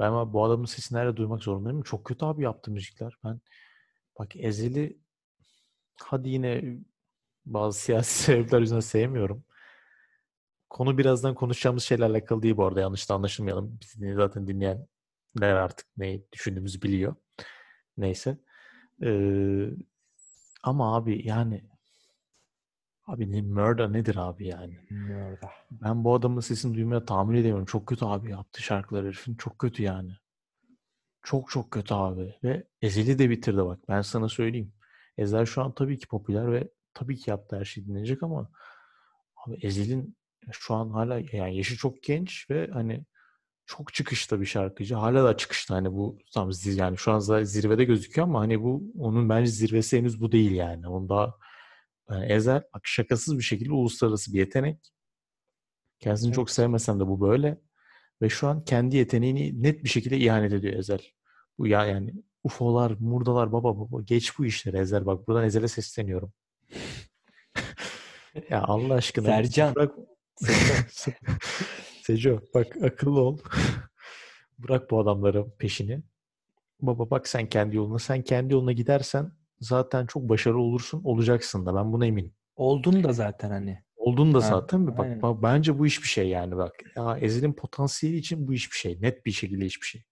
Ben abi, bu adamın sesini nerede duymak zorundayım. Çok kötü abi yaptığı müzikler. Ben bak Ezhel'i hadi yine bazı siyasi sebepler yüzünden sevmiyorum. Konu birazdan konuşacağımız şeylerle alakalı değil bu arada. Yanlış da anlaşılmayalım. Bizi zaten dinleyenler artık ne düşündüğümüzü biliyor. Neyse. Ee, ama abi yani abi ne, Murda nedir abi yani? Murda. Ben bu adamın sesini duymaya tahammül edemiyorum. Çok kötü abi yaptığı şarkılar herifin. Çok kötü yani. Çok çok kötü abi. Ve Ezhel'i de bitirdi bak. Ben sana söyleyeyim. Ezhel şu an tabii ki popüler ve tabii ki yaptığı her şey dinlenecek ama abi Ezhel'in şu an hala yani yaşı çok genç ve hani çok çıkışta bir şarkıcı. Hala da çıkışta hani bu tam zirve, yani şu an zirvede gözüküyor ama hani bu onun bence zirvesi henüz bu değil yani. Onda yani Ezhel bak şakasız bir şekilde uluslararası bir yetenek. Kendisini evet. Çok sevmesem de bu böyle. Ve şu an kendi yeteneğini net bir şekilde ihanet ediyor Ezhel. Bu ya yani ufolar, murdalar baba baba geç bu işleri Ezhel. Bak buradan Ezhel'e sesleniyorum. Ya Allah aşkına. Sercan. Bırak... Seco bak akıllı ol. Bırak bu adamların peşini. Baba bak sen kendi yoluna. Sen kendi yoluna gidersen zaten çok başarılı olursun. Olacaksın da ben buna eminim. Oldun da zaten hani. Oldun da zaten mi? Bak, bak bence bu hiçbir şey yani bak. Ya Ezhel'in potansiyeli için bu hiçbir şey. Net bir şekilde hiçbir şey.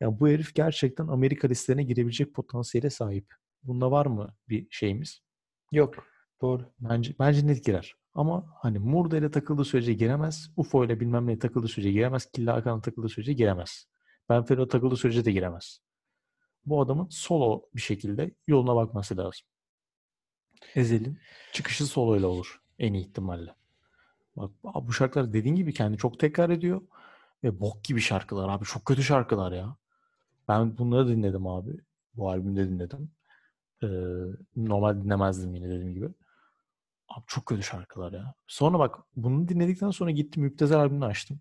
Ya bu herif gerçekten Amerika listelerine girebilecek potansiyele sahip. Bunda var mı bir şeyimiz? Yok. Doğru. Bence bence net girer. Ama hani Murda ile takıldığı sürece giremez. U F O ile bilmem ne takıldığı sürece giremez. Killa Hakan'la takıldığı sürece giremez. Ben Fero takıldığı sürece de giremez. Bu adamın solo bir şekilde yoluna bakması lazım. Ezhel'in çıkışı soloyla olur en iyi ihtimalle. Bak bu şarkılar dediğin gibi kendi çok tekrar ediyor. Ve bok gibi şarkılar abi. Çok kötü şarkılar ya. Ben bunları dinledim abi. Bu albümde dinledim. Ee, normal dinlemezdim yine dediğim gibi. Abi çok kötü şarkılar ya. Sonra bak bunu dinledikten sonra gittim Müptezel albümünü açtım.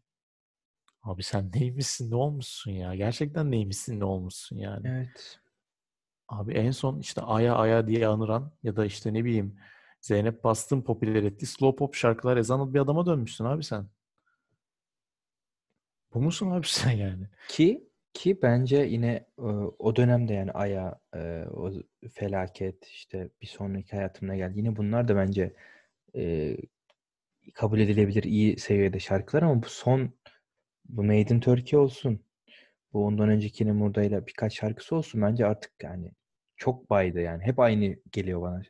Abi sen neymişsin ne olmuşsun ya. Gerçekten neymişsin ne olmuşsun yani. Evet. Abi en son işte Aya Aya diye anıran ya da işte ne bileyim Zeynep Bastın popüler ettiği slow pop şarkılar ezanlı bir adama dönmüşsün abi sen. Bu musun abi sen yani? Ki ki bence yine o dönemde yani Aya, o felaket işte bir sonraki hayatımda geldi. Yine bunlar da bence e, kabul edilebilir iyi seviyede şarkılar ama bu son bu Made in Turkey olsun. Bu ondan önceki yine Murda'yla birkaç şarkısı olsun bence artık yani çok baydı yani. Hep aynı geliyor bana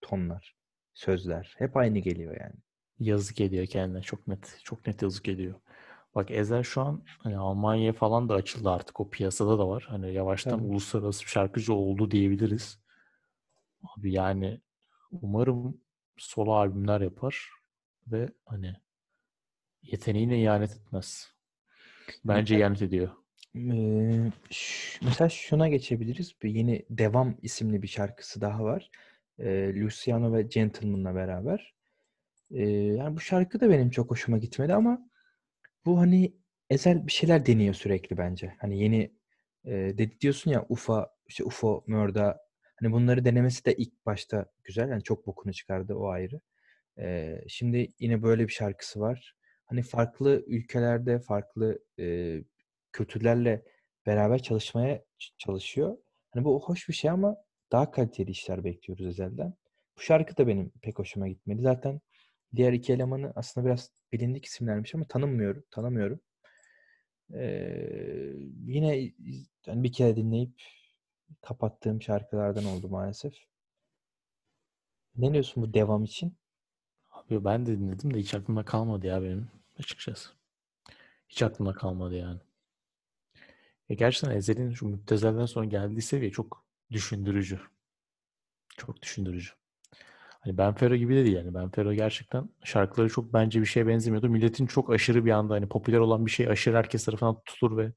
tonlar, sözler. Hep aynı geliyor yani. Yazık ediyor kendine. Çok net. Çok net yazık ediyor. Bak Ezhel şu an hani Almanya'ya falan da açıldı artık. O piyasada da var. Hani yavaştan tabii uluslararası bir şarkıcı oldu diyebiliriz. Abi yani umarım solo albümler yapar ve hani yeteneğine ihanet etmez. Bence ihanet ediyor. Ee, ş- mesela şuna geçebiliriz. Bir yeni Devam isimli bir şarkısı daha var. Ee, Luciano ve Gentleman'la beraber. Ee, yani bu şarkı da benim çok hoşuma gitmedi ama bu hani Ezhel bir şeyler deniyor sürekli bence. Hani yeni e, dedi diyorsun ya Ufa, işte U F O, Murda. Hani bunları denemesi de ilk başta güzel. Yani çok bokunu çıkardı o ayrı. Ee, şimdi yine böyle bir şarkısı var. Hani farklı ülkelerde farklı e, kültürlerle beraber çalışmaya çalışıyor. Hani bu hoş bir şey ama daha kaliteli işler bekliyoruz Ezhel'den. Bu şarkı da benim pek hoşuma gitmedi. Zaten diğer iki elemanı aslında biraz bilindik isimlermiş ama tanımıyorum. Tanımıyorum. Ee, yine yani bir kere dinleyip kapattığım şarkılardan oldu maalesef. Ne diyorsun bu Devam için? Abi ben de dinledim de hiç aklımda kalmadı ya benim açıkçası. Hiç aklımda kalmadı yani. E gerçekten Ezhel'in şu Müptezel'den sonra geldiği seviye çok düşündürücü. Çok düşündürücü. Hani Ben Fero gibi de değil yani. Ben Fero gerçekten şarkıları çok bence bir şeye benzemiyordu. Milletin çok aşırı bir anda hani popüler olan bir şey aşırı herkes tarafından tutulur ve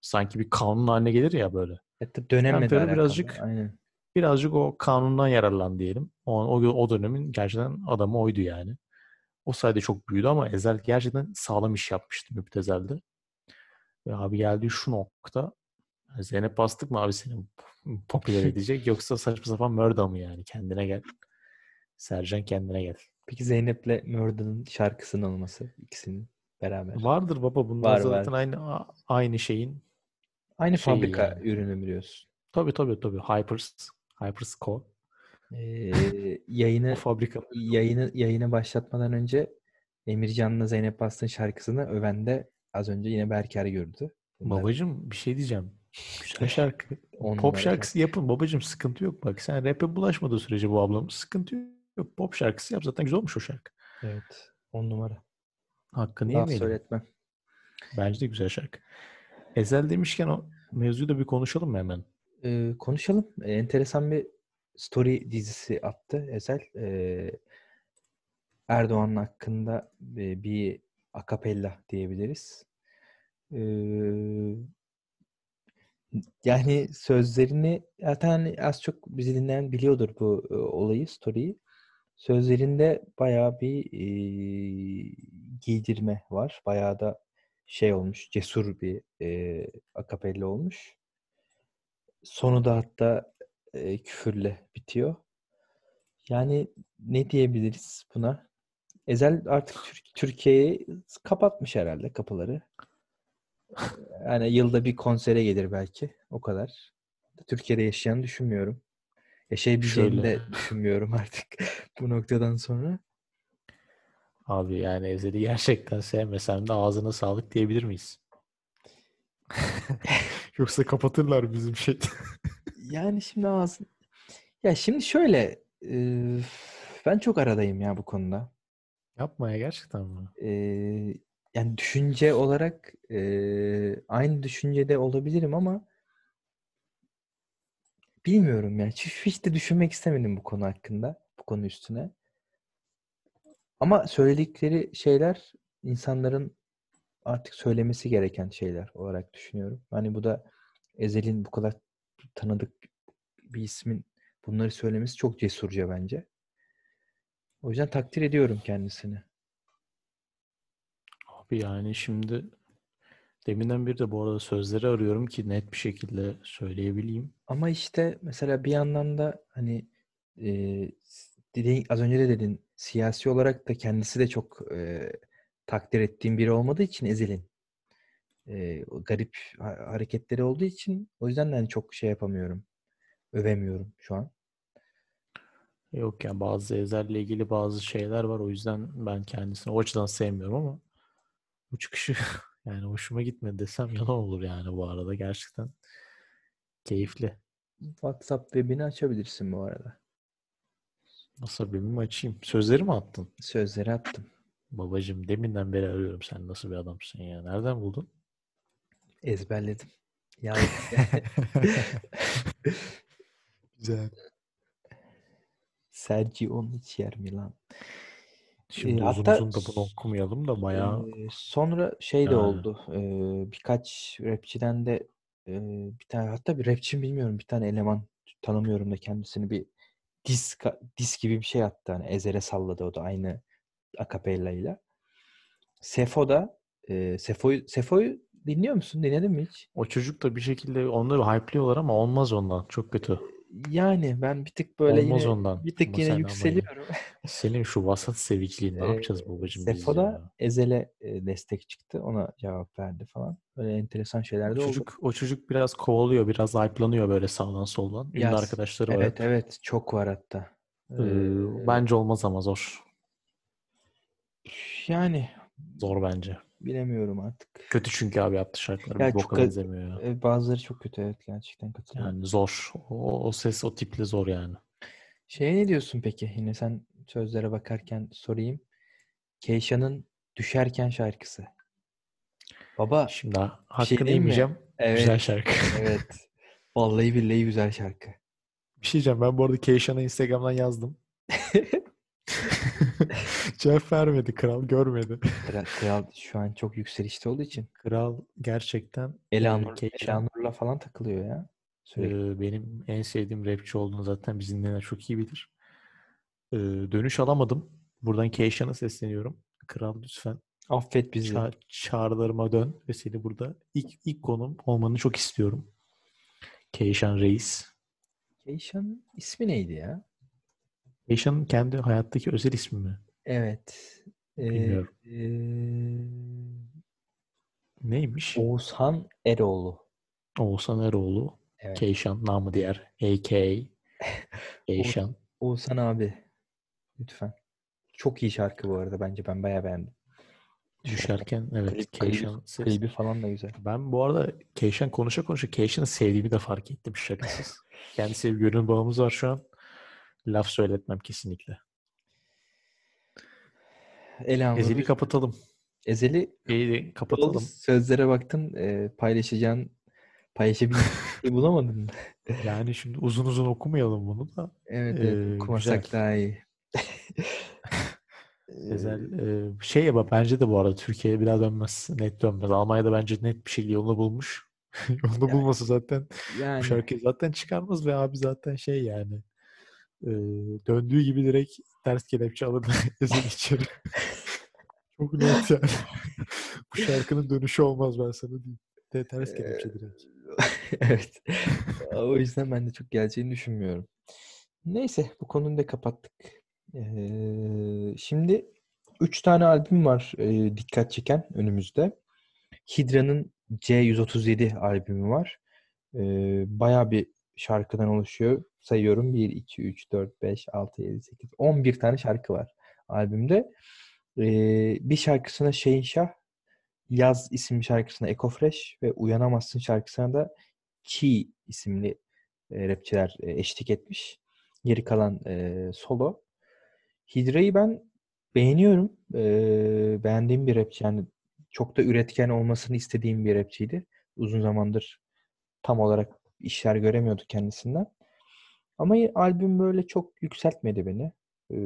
sanki bir kanun haline gelir ya böyle. Evet, dönemle de alakalı. Birazcık, aynen. Birazcık o kanundan yararlan diyelim. O, o, o dönemin gerçekten adamı oydu yani. O sayede çok büyüdü ama Ezhel gerçekten sağlam iş yapmıştı Müptezel'de. Ve abi geldiği şu nokta Zeynep Bastık mı abi seni popüler edecek yoksa saçma sapan Murda mı yani? Kendine gel. Sercan kendine gel. Peki Zeynep'le Murda'nın şarkısının olması ikisinin beraber. Vardır baba bunlar var, zaten var. aynı aynı şeyin. Aynı şeyi fabrika yani. Ürünü biliyorsun. Tabii tabii tabii. Hypers, Hypers Co. Ee, yayını fabrika yayını yayını başlatmadan önce Emircan'la Zeynep Bastık'ın şarkısını övende az önce yine Berker gördü. Bunlar... Babacım bir şey diyeceğim. Güzel şarkı. Pop şarkısı yapın babacım sıkıntı yok. Bak sen rap'e bulaşmadığı sürece bu ablamız sıkıntı yok. Pop şarkısı yap. Zaten güzel olmuş o şarkı. Evet. On numara. Hakkını yemeyelim. Daha söyletmem. Bence de güzel şarkı. Ezhel demişken o mevzuyu da bir konuşalım mı hemen? Ee, konuşalım. Ee, enteresan bir story dizisi attı Ezhel. Ee, Erdoğan'ın hakkında bir, bir akapella diyebiliriz. Ee, yani sözlerini zaten az çok bizi dinleyen biliyordur bu e, olayı, story'yi. Sözlerinde bayağı bir e, giydirme var. Bayağı da şey olmuş, cesur bir e, akapella olmuş. Sonu da hatta e, küfürle bitiyor. Yani ne diyebiliriz buna? Ezhel artık Türk- Türkiye'yi kapatmış herhalde kapıları. Yani yılda bir konsere gelir belki. O kadar. Türkiye'de yaşayanı düşünmüyorum. Yaşayabileceğini de düşünmüyorum artık. Bu noktadan sonra. Abi yani Ezhel'i gerçekten sevmesem de ağzına sağlık diyebilir miyiz? Yoksa kapatırlar bizim şey. Yani şimdi ağzın... Ya şimdi şöyle... E... Ben çok aradayım ya bu konuda. Yapmaya gerçekten mi? Eee... Yani düşünce olarak e, aynı düşüncede olabilirim ama bilmiyorum yani. Hiç, hiç de düşünmek istemedim bu konu hakkında. Bu konu üstüne. Ama söyledikleri şeyler insanların artık söylemesi gereken şeyler olarak düşünüyorum. Hani bu da Ezhel'in bu kadar tanıdık bir ismin bunları söylemesi çok cesurca bence. O yüzden takdir ediyorum kendisini. Abi yani şimdi deminden beri de bu arada sözleri arıyorum ki net bir şekilde söyleyebileyim. Ama işte mesela bir yandan da hani e, dediğin, az önce de dedin, siyasi olarak da kendisi de çok e, takdir ettiğim biri olmadığı için Ezhel'in e, garip hareketleri olduğu için o yüzden de hani çok şey yapamıyorum. Övemiyorum şu an. Yok ya, yani bazı Ezhel'le ilgili bazı şeyler var. O yüzden ben kendisini o açıdan sevmiyorum ama bu çıkışı yani hoşuma gitmedi desem yalan olur yani bu arada. Gerçekten keyifli. WhatsApp webini açabilirsin bu arada. Nasıl webimi açayım? Sözleri mi attın? Sözleri attım. Babacığım deminden beri arıyorum. Sen nasıl bir adamsın ya? Nereden buldun? Ezberledim. Yani. Güzel. Serci onun hiç yer mi lan? Şimdi ee, uzun hatta, uzun da bunu okumayalım da bayağı. E, sonra şey de yani. Oldu. E, birkaç rapçiden de e, bir tane, hatta bir rapçi bilmiyorum, bir tane eleman tanımıyorum da kendisini bir dis, dis gibi bir şey attı. Hani Ezhel'e salladı, o da aynı akapellayla. Sefo da e, Sefo'yu Sefo'yu dinliyor musun? Dinledin mi hiç? O çocuk da bir şekilde onları hype'liyorlar ama olmaz ondan. Çok kötü. Yani ben bir tık böyle olmaz yine ondan. Bir tık ama yine yükseliyorum. Senin şu vasat seviciliği ne yapacağız babacığım? Sefo'da Ezhel'e destek çıktı. Ona cevap verdi falan. Böyle enteresan şeyler de o çocuk, oldu. O çocuk biraz kovalıyor. Biraz hype'lanıyor böyle sağdan soldan. Ünlü yes. arkadaşları var. Evet evet. Çok var hatta. Ee, ee, bence olmaz ama zor. Yani. Zor bence. Bilemiyorum artık. Kötü çünkü abi yaptı şarkıları. Yani bir boka benzemiyor ya. Bazıları çok kötü evet, gerçekten katılıyorum. Yani zor. O, o ses o tiple zor yani. Şeye ne diyorsun peki? Yine sen sözlere bakarken sorayım. Keyşan'ın Düşerken şarkısı. Baba. Şimdi hakkını şey yemeyeceğim. Evet. Güzel şarkı. Evet. Vallahi billahi güzel şarkı. Bir şey diyeceğim. Ben bu arada Keyşan'a Instagram'dan yazdım. Cevap vermedi. Kral görmedi. Kral, kral şu an çok yükselişte olduğu için. Kral gerçekten Elanur, Elanur'la falan takılıyor ya. Ee, benim en sevdiğim rapçi olduğunu zaten biz dinleyenler çok iyi bilir. Ee, dönüş alamadım. Buradan Keyşan'a sesleniyorum. Kral lütfen. Affet bizi. Ça- çağrılarıma dön ve seni burada ilk ilk konum olmanı çok istiyorum. Keyşan Reis. Keyşan'ın ismi neydi ya? Keyşan'ın kendi hayattaki özel ismi mi? Evet. Bilmiyorum. Ee, e... Neymiş? Oğuzhan Eroğlu. Oğuzhan Eroğlu. Evet. Keyşan namı diğer. A K A Keyşan. Oğuzhan abi. Lütfen. Çok iyi şarkı bu arada bence. Ben bayağı beğendim. Düşerken evet. Klip, Keyşan klibi falan da güzel. Ben bu arada Keyşan konuşa konuşa Keyşan'ı sevdiğimi de fark ettim şakasız. Kendi sevgi gönül bağımız var şu an. Laf söyletmem kesinlikle. Ezhel'i kapatalım. Ezhel'i Ezhel'i kapatalım. Sözlere baktın, e, paylaşacağın paylaşabileceğin şey bulamadın mı? Yani şimdi uzun uzun okumayalım bunu da. Evet, evet ee, okumasak güzel. Daha iyi. Ezhel e, şey ya, bence de bu arada Türkiye'ye biraz dönmez. Net dönmez. Almanya'da bence net bir şekilde yolunu bulmuş. Yolunu yani, bulması zaten yani. Bu şarkıyı zaten çıkarmaz ve abi zaten şey yani. Ee, döndüğü gibi direkt ters kelepçe alıp Ezhel'i içeri. Çok net yani. Bu şarkının dönüşü olmaz, ben sana diyeyim. De, ters kelepçe direkt. Evet. O yüzden ben de çok geleceğini düşünmüyorum. Neyse, bu konuyu da kapattık. Ee, şimdi üç tane albüm var e, dikkat çeken önümüzde. Hidra'nın C yüz otuz yedi albümü var. Ee, bayağı bir şarkıdan oluşuyor. Sayıyorum. bir, iki, üç, dört, beş, altı, yedi, sekiz. on bir tane şarkı var albümde. Ee, bir şarkısına Şehinşah, Yaz isimli şarkısına Ekofresh ve Uyanamazsın şarkısına da Ki isimli e, rapçiler e, eşlik etmiş. Geri kalan e, solo. Hidra'yı ben beğeniyorum. E, beğendiğim bir rapçi. Yani çok da üretken olmasını istediğim bir rapçiydi. Uzun zamandır tam olarak işler göremiyordu kendisinden. Ama albüm böyle çok yükseltmedi beni. Ee,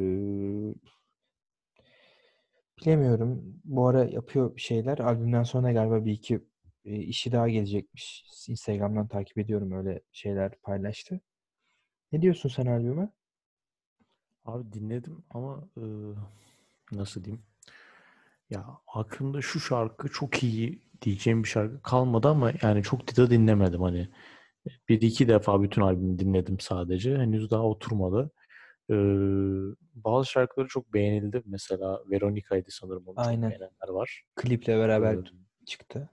bilemiyorum. Bu ara yapıyor bir şeyler. Albümden sonra galiba bir iki e, işi daha gelecekmiş. Instagram'dan takip ediyorum. Öyle şeyler paylaştı. Ne diyorsun sen albüme? Abi dinledim ama e, nasıl diyeyim? Ya aklımda şu şarkı çok iyi diyeceğim bir şarkı kalmadı ama yani çok da dinlemedim hani. Bir iki defa bütün albümü dinledim sadece. Henüz daha oturmadı. Ee, bazı şarkıları çok beğenildi. Mesela Veronica'ydı sanırım. Onu aynen. Çok beğenenler var. Kliple beraber ee, çıktı.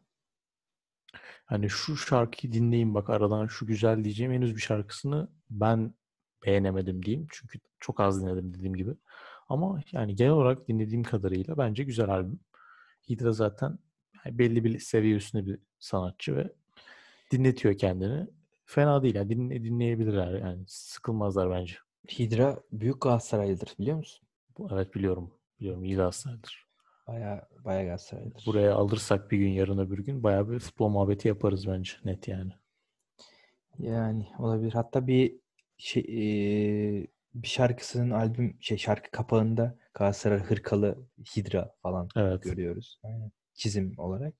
Hani şu şarkıyı dinleyin bak aradan şu güzel diyeceğim henüz bir şarkısını ben beğenemedim diyeyim. Çünkü çok az dinledim dediğim gibi. Ama yani genel olarak dinlediğim kadarıyla bence güzel albüm. Hidra zaten belli bir seviye üstünde bir sanatçı ve dinletiyor kendini. Fena değil. Yani dinle, dinleyebilirler. Yani sıkılmazlar bence. Hidra büyük Galatasaraylıdır biliyor musun? Evet biliyorum. Biliyorum. İyi Galatasaraylıdır. Bayağı, bayağı Galatasaraylıdır. Buraya alırsak bir gün yarın öbür gün bayağı bir futbol muhabbeti yaparız bence. Net yani. Yani olabilir. Hatta bir şey, e, bir şarkısının albüm şey şarkı kapağında Galatasaray hırkalı Hidra falan evet. Görüyoruz. Aynen. Çizim olarak.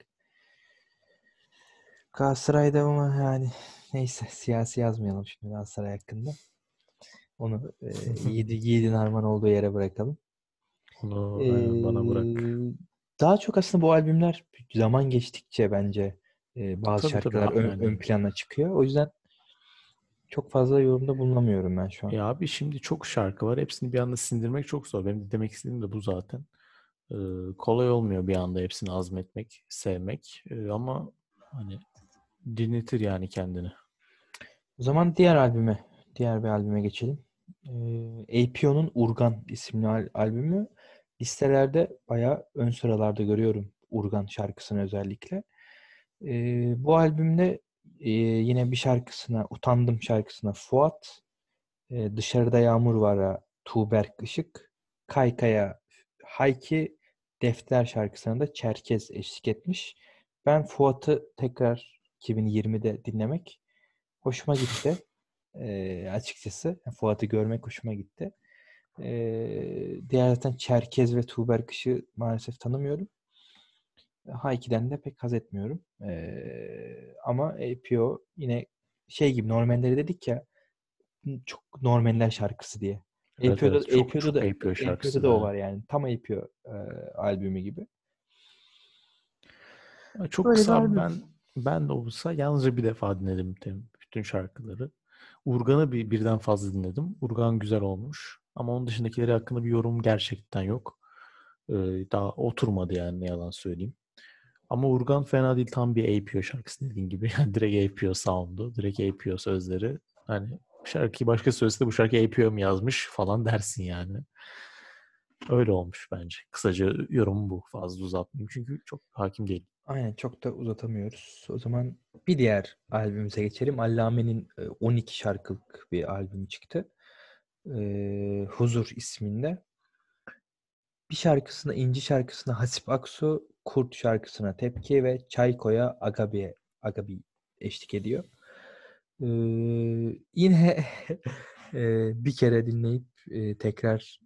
Galatasaray'da ama yani neyse siyasi yazmayalım şimdi Galatasaray hakkında. Onu e, yiğidin, yiğidin harman olduğu yere bırakalım. Onu ee, bana bırak. Daha çok aslında bu albümler zaman geçtikçe bence e, bazı tabii, şarkılar tabii, ön, yani. ön plana çıkıyor. O yüzden çok fazla yorumda bulunamıyorum ben şu an. Ya abi şimdi çok şarkı var. Hepsini bir anda sindirmek çok zor. Benim de demek istediğim de bu zaten. Ee, kolay olmuyor bir anda hepsini azmetmek, sevmek. Ee, ama hani dinletir yani kendini. O zaman diğer albüme, diğer bir albüme geçelim. Ee, A P O'nun Urgan isimli al- albümü listelerde bayağı ön sıralarda görüyorum Urgan şarkısını özellikle. Ee, bu albümde e, yine bir şarkısına, Utandım şarkısına Fuat, e, Dışarıda Yağmur Var'a Tuğberk Işık, Kaykaya Hayki Defter şarkısına da Çerkez eşlik etmiş. Ben Fuat'ı tekrar iki bin yirmide dinlemek hoşuma gitti. E, açıkçası Fuat'ı görmek hoşuma gitti. E, diğer zaten Çerkez ve Tuğber Kış'ı maalesef tanımıyorum. Hayki'den de pek haz etmiyorum. E, ama A P O yine şey gibi Norm Ender'i dedik ya çok Norm Ender şarkısı diye. Evet, A P O'da, evet, çok, A P O'da, da, A P O A P O'da da o var yani. Tam A P O e, albümü gibi. Çok böyle kısa ben ben de olsa yalnızca bir defa dinledim bütün şarkıları. Urgan'ı bir, birden fazla dinledim. Urgan güzel olmuş. Ama onun dışındakileri hakkında bir yorum gerçekten yok. Ee, daha oturmadı yani ne yalan söyleyeyim. Ama Urgan fena değil. Tam bir A P O şarkısı dediğin gibi. Yani direkt A P O sound'u. Direkt A P O sözleri. Hani şarkıyı başka söylese bu şarkı A P O mu yazmış falan dersin yani. Öyle olmuş bence. Kısaca yorum bu. Fazla uzatmayayım. Çünkü çok hakim değilim. Aynen çok da uzatamıyoruz. O zaman bir diğer albümümüze geçelim. Allame'nin on iki şarkılık bir albüm çıktı. Ee, Huzur isminde. Bir şarkısına, İnci şarkısına Hasip Aksu, Kurt şarkısına Tepki ve Çayko'ya Agabi, Agabi eşlik ediyor. Ee, yine bir kere dinleyip tekrar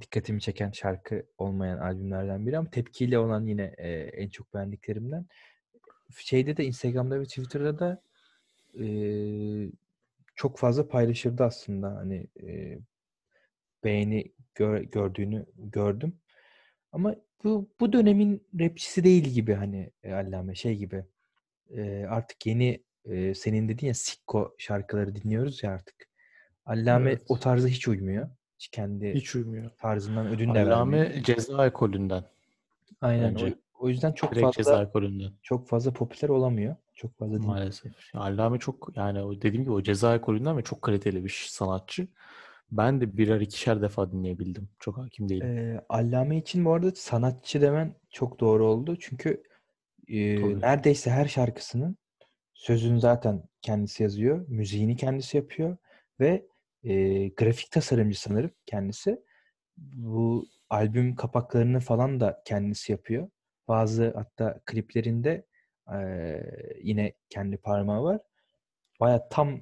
dikkatimi çeken şarkı olmayan albümlerden biri ama Tepkiyle olan yine e, en çok beğendiklerimden. Şeyde de Instagram'da ve Twitter'da da e, çok fazla paylaşırdı aslında. Hani e, beğeni gör, gördüğünü gördüm. Ama bu bu dönemin rapçisi değil gibi hani e, Allame şey gibi. E, artık yeni e, senin dediğin ya Sikko şarkıları dinliyoruz ya artık. Allame evet. O tarza hiç uymuyor. Kendi hiç uymuyor. Tarzından ödün de Allame vermiyor. Ceza ekolünden. Aynen. O, o yüzden çok direkt fazla Ceza ekolünden. Çok fazla popüler olamıyor. Çok fazla dinliyor. Maalesef. Allame çok yani o dediğim gibi o Ceza ekolünden ve çok kaliteli bir sanatçı. Ben de birer ikişer defa dinleyebildim. Çok hakim değilim. Eee Allame için bu arada sanatçı demen çok doğru oldu. Çünkü e, neredeyse her şarkısının sözünü zaten kendisi yazıyor, müziğini kendisi yapıyor ve E, grafik tasarımcı sanırım kendisi. Bu albüm kapaklarını falan da kendisi yapıyor. Bazı hatta kliplerinde e, yine kendi parmağı var. Baya tam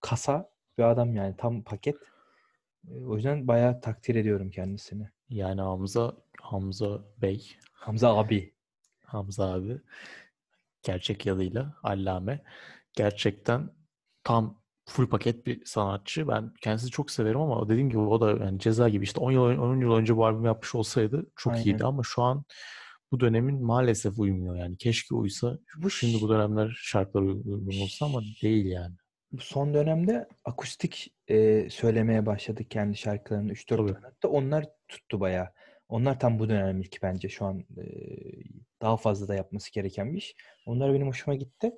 kasa bir adam yani tam paket. O yüzden bayağı takdir ediyorum kendisini. Yani Hamza, Hamza Bey. Hamza abi. Hamza abi. Gerçek yadıyla Allame. Gerçekten tam full paket bir sanatçı. Ben kendisini çok severim ama dediğim gibi o da yani Ceza gibi. İşte on yıl, on yıl önce bu albüm yapmış olsaydı çok Aynen. iyiydi ama şu an bu dönemin maalesef uymuyor yani. Keşke uysa. Şimdi bu dönemler şarkılar uygun olsa ama değil yani. Son dönemde akustik e, söylemeye başladık kendi şarkılarının üç dört tane. Onlar tuttu bayağı. Onlar tam bu dönem ilk bence şu an e, daha fazla da yapması gereken bir iş. Onlar benim hoşuma gitti.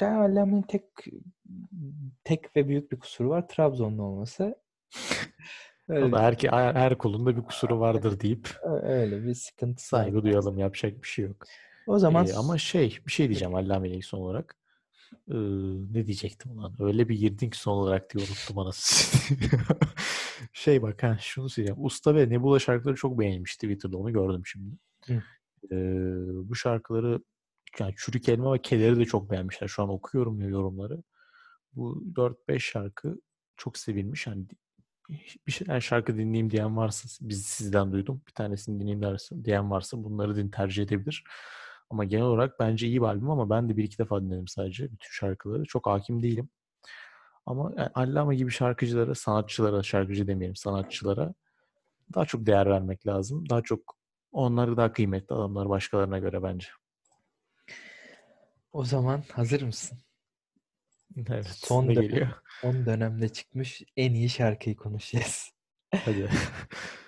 Allame'nin tek tek ve büyük bir kusuru var. Trabzonlu olması. Öyle. Her, her kolunda bir kusuru vardır deyip öyle bir sıkıntı saygı var. Duyalım. Yapacak bir şey yok. O zaman ee, ama şey bir şey diyeceğim Allame'yle son olarak. Ee, ne diyecektim lan? Öyle bir girdin ki son olarak diye unuttum anasını. Şey bak ha şunu söyleyeceğim. Usta ve Nebula şarkıları çok beğenmişti Twitter'da. Onu gördüm şimdi. Ee, bu şarkıları yani Çürük Elma ve Keleri de çok beğenmişler. Şu an okuyorum ya yorumları. Bu dört beş şarkı çok sevilmiş. Yani bir şey, yani şarkı dinleyeyim diyen varsa biz sizden duydum. Bir tanesini dinleyeyim dersin, diyen varsa bunları din tercih edebilir. Ama genel olarak bence iyi bir albüm ama ben de bir iki defa dinledim sadece bütün şarkıları. Çok hakim değilim. Ama yani Allame gibi şarkıcılara, sanatçılara, şarkıcı demeyelim sanatçılara daha çok değer vermek lazım. Daha çok onları daha kıymetli adamlar başkalarına göre bence. O zaman hazır mısın? Evet. Son, dönem, son dönemde çıkmış en iyi şarkıyı konuşacağız. Hadi.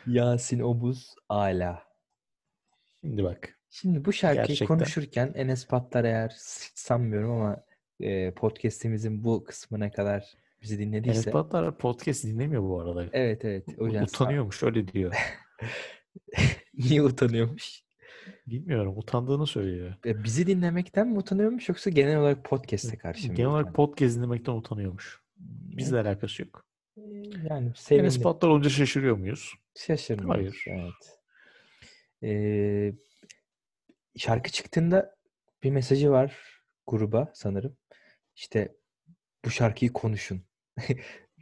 Yasin Obuz Ala. Şimdi bak. Şimdi bu şarkıyı gerçekten konuşurken Enes Patlar eğer sanmıyorum ama e, podcastimizin bu kısmına kadar bizi dinlediyse. Enes Patlar podcast dinlemiyor bu arada. Evet evet. Hocam, utanıyormuş öyle diyor. Niye utanıyormuş? Bilmiyorum. Utandığını söylüyor. E, bizi dinlemekten mi utanıyormuş yoksa genel olarak podcast'e karşı mı? Genel olarak podcast dinlemekten utanıyormuş. Bizle yani alakası yok. Yani sevindim. Enes Patlar olunca şaşırıyor muyuz? Şaşırmıyoruz. Hayır. Evet. Eee Şarkı çıktığında bir mesajı var gruba sanırım. İşte bu şarkıyı konuşun.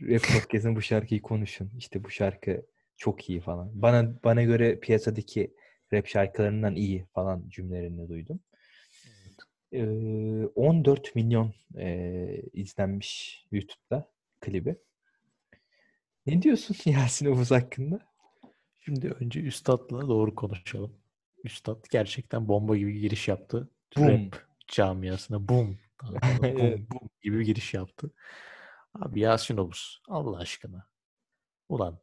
Rap podcast'ın bu şarkıyı konuşun. İşte bu şarkı çok iyi falan. Bana bana göre piyasadaki rap şarkılarından iyi falan cümlelerini duydum. Evet. Ee, on dört milyon e, izlenmiş YouTube'da klibi. Ne diyorsun Yasin Obuz hakkında? Şimdi önce Üstad'la doğru konuşalım. Üstad gerçekten bomba gibi giriş yaptı. Boom. Rap camiasına boom, boom, boom gibi giriş yaptı. Abi Yasin Obuz Allah aşkına. Ulan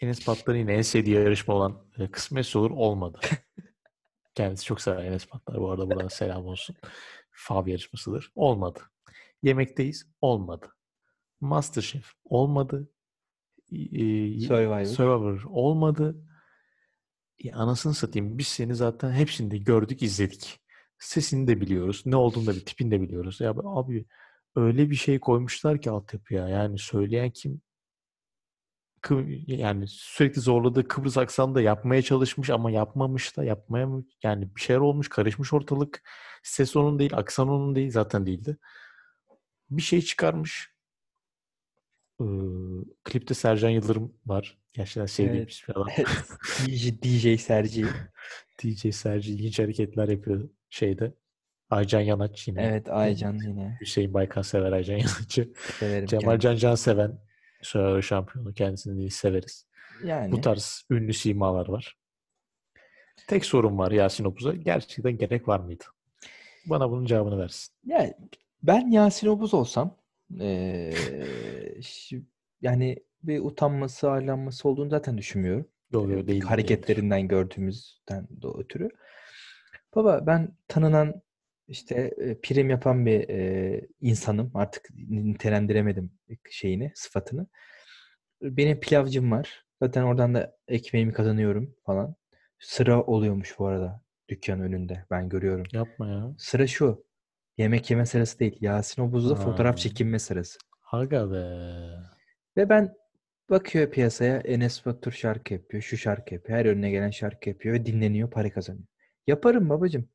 Enes Patlar'ın yine en sevdiği yarışma olan kısmetse olur olmadı. Kendisi çok sever Enes Patlar. Bu arada buradan selam olsun. Fav yarışmasıdır. Olmadı. Yemekteyiz. Olmadı. MasterChef olmadı. Ee, Survivor. Survivor olmadı. Ya anasını satayım. Biz seni zaten hepsini de gördük, izledik. Sesini de biliyoruz. Ne olduğunu da bir tipini de biliyoruz. Ya abi öyle bir şey koymuşlar ki altyapıya. Yani söyleyen kim? Kı- yani sürekli zorladığı Kıbrıs aksanı da yapmaya çalışmış ama yapmamış da yapmaya mı? Yani bir şeyler olmuş, karışmış ortalık. Ses onun değil, aksan onun değil. Zaten değildi. Bir şey çıkarmış. Ee, klipte Sercan Yıldırım var. Gerçekten sevdiğim evet. bir adam. D J Serci. D J Serci ilginç hareketler yapıyor şeyde. Aycan Yanaç yine. Evet Aycan yine. Hüseyin Baykan sever Aycan Yanaç'ı. Severim. Cemal Can Can seven Survivor şampiyonu kendisini değil severiz. Yani. Bu tarz ünlü simalar var. Tek sorun var Yasin Obuz'a. Gerçekten gerek var mıydı? Bana bunun cevabını versin. Yani ben Yasin Obuz olsam ee, yani bir utanması, ağırlanması olduğunu zaten düşünmüyorum. Doğru, değil, hareketlerinden değil. Gördüğümüzden de ötürü. Baba ben tanınan işte prim yapan bir e, insanım. Artık nitelendiremedim şeyini, sıfatını. Benim pilavcım var. Zaten oradan da ekmeğimi kazanıyorum falan. Sıra oluyormuş bu arada dükkanın önünde. Ben görüyorum. Yapma ya. Sıra şu. Yemek yeme sırası değil. Yasin Obuz'da ha. fotoğraf çekinme sırası. Haga be. Ve ben bakıyor piyasaya Enes Batur şarkı yapıyor, şu şarkı yapıyor, her önüne gelen şarkı yapıyor ve dinleniyor, para kazanıyor. Yaparım babacığım.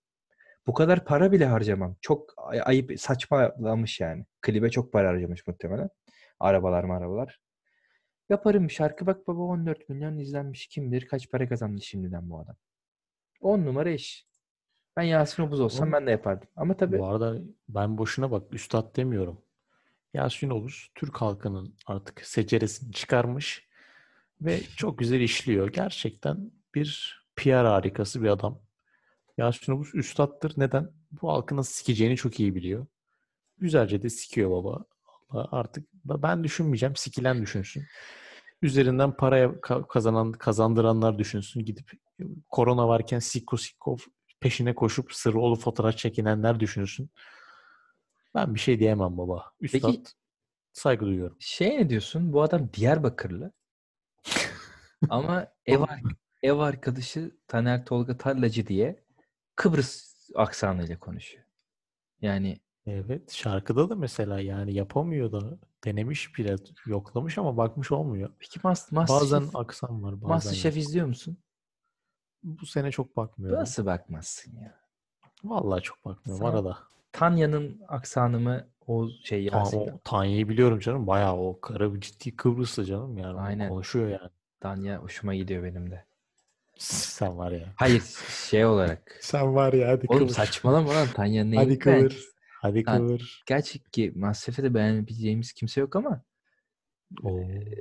Bu kadar para bile harcamam. Çok ay- ayıp, saçmalamış yani. Klibe çok para harcamış muhtemelen. Arabalar mı arabalar. Yaparım şarkı bak baba on dört milyon izlenmiş. Kim bilir kaç para kazandı şimdiden bu adam. on numara iş. Ben Yasin Obuz olsam on... ben de yapardım. Ama tabii. Bu arada ben boşuna bak üstad demiyorum. Yasin Obuz Türk halkının artık seceresini çıkarmış ve çok güzel işliyor. Gerçekten bir P R harikası bir adam. Yasin Obuz üstattır. Neden? Bu halkı nasıl sikeceğini çok iyi biliyor. Güzelce de sikiyor baba. Artık ben düşünmeyeceğim. Sikilen düşünsün. Üzerinden paraya kazanan, kazandıranlar düşünsün. Gidip korona varken sikko sikko peşine koşup sırrolu fotoğraf çekinenler düşünsün. Ben bir şey diyemem baba. Üstad peki, saygı duyuyorum. Şey ne diyorsun? Bu adam Diyarbakırlı. Ama ev, ev arkadaşı Taner Tolga Tarlacı diye Kıbrıs aksanıyla konuşuyor. Yani evet şarkıda da mesela yani yapamıyor da denemiş biraz yoklamış ama bakmış olmuyor. Peki mas- mas- bazen şef, aksan var bazen. MasterChef izliyor musun? Bu sene çok bakmıyorum. Nasıl bakmazsın ya? Vallahi çok bakmıyorum sana, arada. Tanya'nın aksanı mı o şey Yasin'den? Tanya'yı biliyorum canım. Bayağı o kara ciddi Kıbrıslı canım yani. Aynen. Konuşuyor yani. Tanya hoşuma gidiyor benim de. Sen var ya. Hayır şey olarak. Sen var ya hadi oğlum, kıvır. Oğlum saçmalama lan Tanya neyi? Hadi kıvır. Ben... Hadi kıvır. Gerçi ki MasterChef'e de beğenebileceğimiz kimse yok ama. Oo. Ee,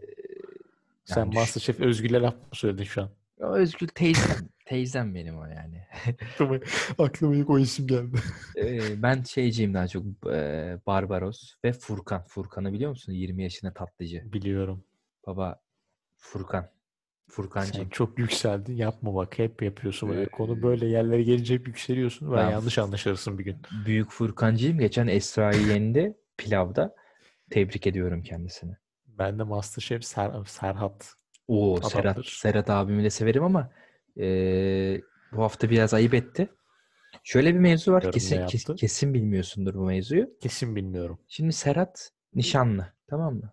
sen yani MasterChef düşün... Özgül'e laf mı söyledin şu an? O Özgül teyzem. Teyzem benim o yani. Aklıma ilk o isim geldi. ee, ben şeyciyim daha çok. E, Barbaros ve Furkan. Furkan'ı biliyor musun? yirmi yaşında tatlıcı. Biliyorum. Baba Furkan. Furkancığım. Sen çok yükseldin. Yapma bak. Hep yapıyorsun. Böyle. Ee, Konu böyle yerlere gelince hep yükseliyorsun. Ben yanlış anlaşılırsın bir gün. Büyük Furkancığım. Geçen Esra'yı yendi pilavda. Tebrik ediyorum kendisini. Ben de MasterChef Ser- Serhat. Oo adamdır. Serhat. Serhat abimi de severim ama e, bu hafta biraz ayıp etti. Şöyle bir mevzu var. Kesin, kesin, kesin bilmiyorsundur bu mevzuyu. Kesin bilmiyorum. Şimdi Serhat nişanlı. Tamam mı?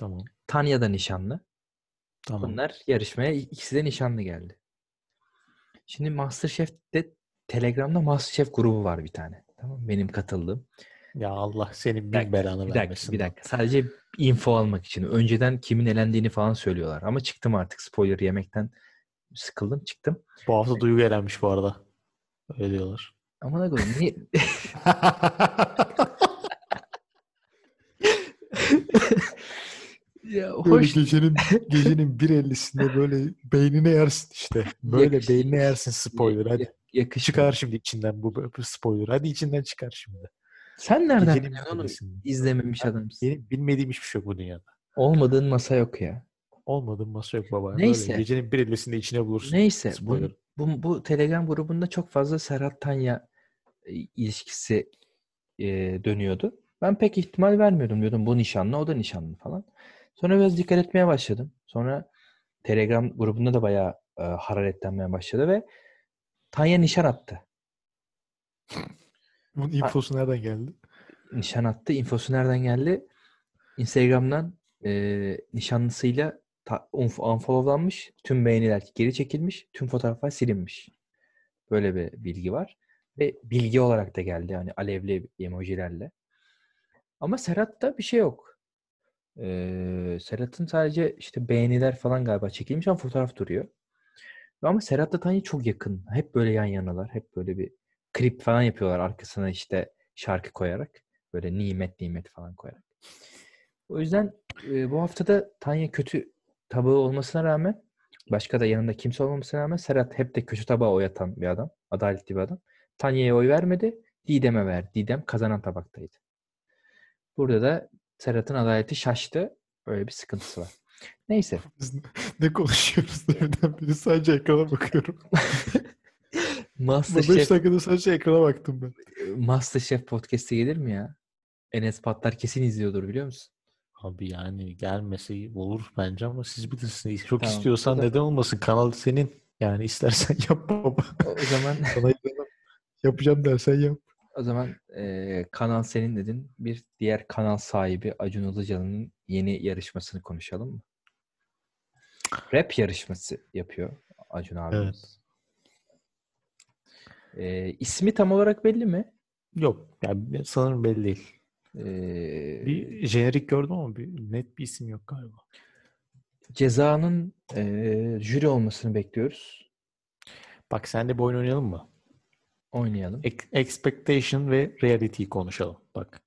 Tamam. Tanya da nişanlı. Tamam. Bunlar yarışmaya ikisi de nişanlı geldi. Şimdi MasterChef'te Telegram'da MasterChef grubu var bir tane. Tamam benim katıldığım. Ya Allah senin bir belanı vermesin. Bir dakika. Sadece info almak için. Önceden kimin elendiğini falan söylüyorlar. Ama çıktım artık spoiler yemekten. Sıkıldım çıktım. Bu hafta Duygu elenmiş bu arada. Öyle diyorlar. Aman Allah'ım niye? Ya hoş. Gecenin, gecenin bir ellisinde böyle beynine yersin işte. Böyle yakışık, beynine yersin spoiler. Hadi yakışık. Çıkar şimdi içinden bu, bu spoiler. Hadi içinden çıkar şimdi. Sen nereden biliyorsun oğlum? İzlememiş adamsın. Benim bilmediğim hiçbir şey yok bu dünyada. Olmadığın masa yok ya. Olmadığın masa yok baba. Neyse. Böyle gecenin bir ellisinde içine bulursun. Neyse. Bu, bu, bu Telegram grubunda çok fazla Serhat Tanya ilişkisi e, dönüyordu. Ben pek ihtimal vermiyordum diyordum. Bu nişanlı, o da nişanlı falan. Sonra biraz dikkat etmeye başladım. Sonra Telegram grubunda da bayağı e, hararetlenmeye başladı ve Tanya nişan attı. Bunun infosu ha, nereden geldi? Nişan attı. İnfosu nereden geldi? Instagram'dan e, nişanlısıyla ta, unfollowlanmış. Tüm beğeniler geri çekilmiş. Tüm fotoğraflar silinmiş. Böyle bir bilgi var. Ve bilgi olarak da geldi. Yani alevli emojilerle. Ama Serhat'ta bir şey yok. Ee, Serhat'ın sadece işte beğeniler falan galiba çekilmiş ama fotoğraf duruyor. Ama Serhat'la Tanya çok yakın. Hep böyle yan yanalar. Hep böyle bir klip falan yapıyorlar arkasına işte şarkı koyarak. Böyle nimet nimet falan koyarak. O yüzden e, bu haftada Tanya kötü tabağı olmasına rağmen başka da yanında kimse olmamasına rağmen Serhat hep de kötü tabağı oy atan bir adam. Adaletli bir adam. Tanya'ya oy vermedi. Didem'e verdi. Didem kazanan tabaktaydı. Burada da Serhat'ın adaleti şaştı. Öyle bir sıkıntısı var. Neyse. Biz ne konuşuyoruz devreden beri? Sadece ekrana bakıyorum. MasterChef... Bu beş dakikada sadece ekrana baktım ben. MasterChef podcast'e gelir mi ya? Enes Patlar kesin izliyordur biliyor musun? Abi yani gelmesi olur bence ama siz bilirsiniz. Çok tamam, istiyorsan neden olmasın? Kanal senin. Yani istersen yap baba. O zaman... Sana yapacağım dersen yap. O zaman e, kanal senin dedin. Bir diğer kanal sahibi Acun Ilıcalı'nın yeni yarışmasını konuşalım mı? Rap yarışması yapıyor Acun abimiz. Evet. E, ismi tam olarak belli mi? Yok. Yani sanırım belli değil. Ee, bir jenerik gördüm ama bir, net bir isim yok galiba. Ceza'nın e, jüri olmasını bekliyoruz. Bak sen de bu oyunu oynayalım mı? Oynayalım. E- expectation ve reality'yi konuşalım. Bak.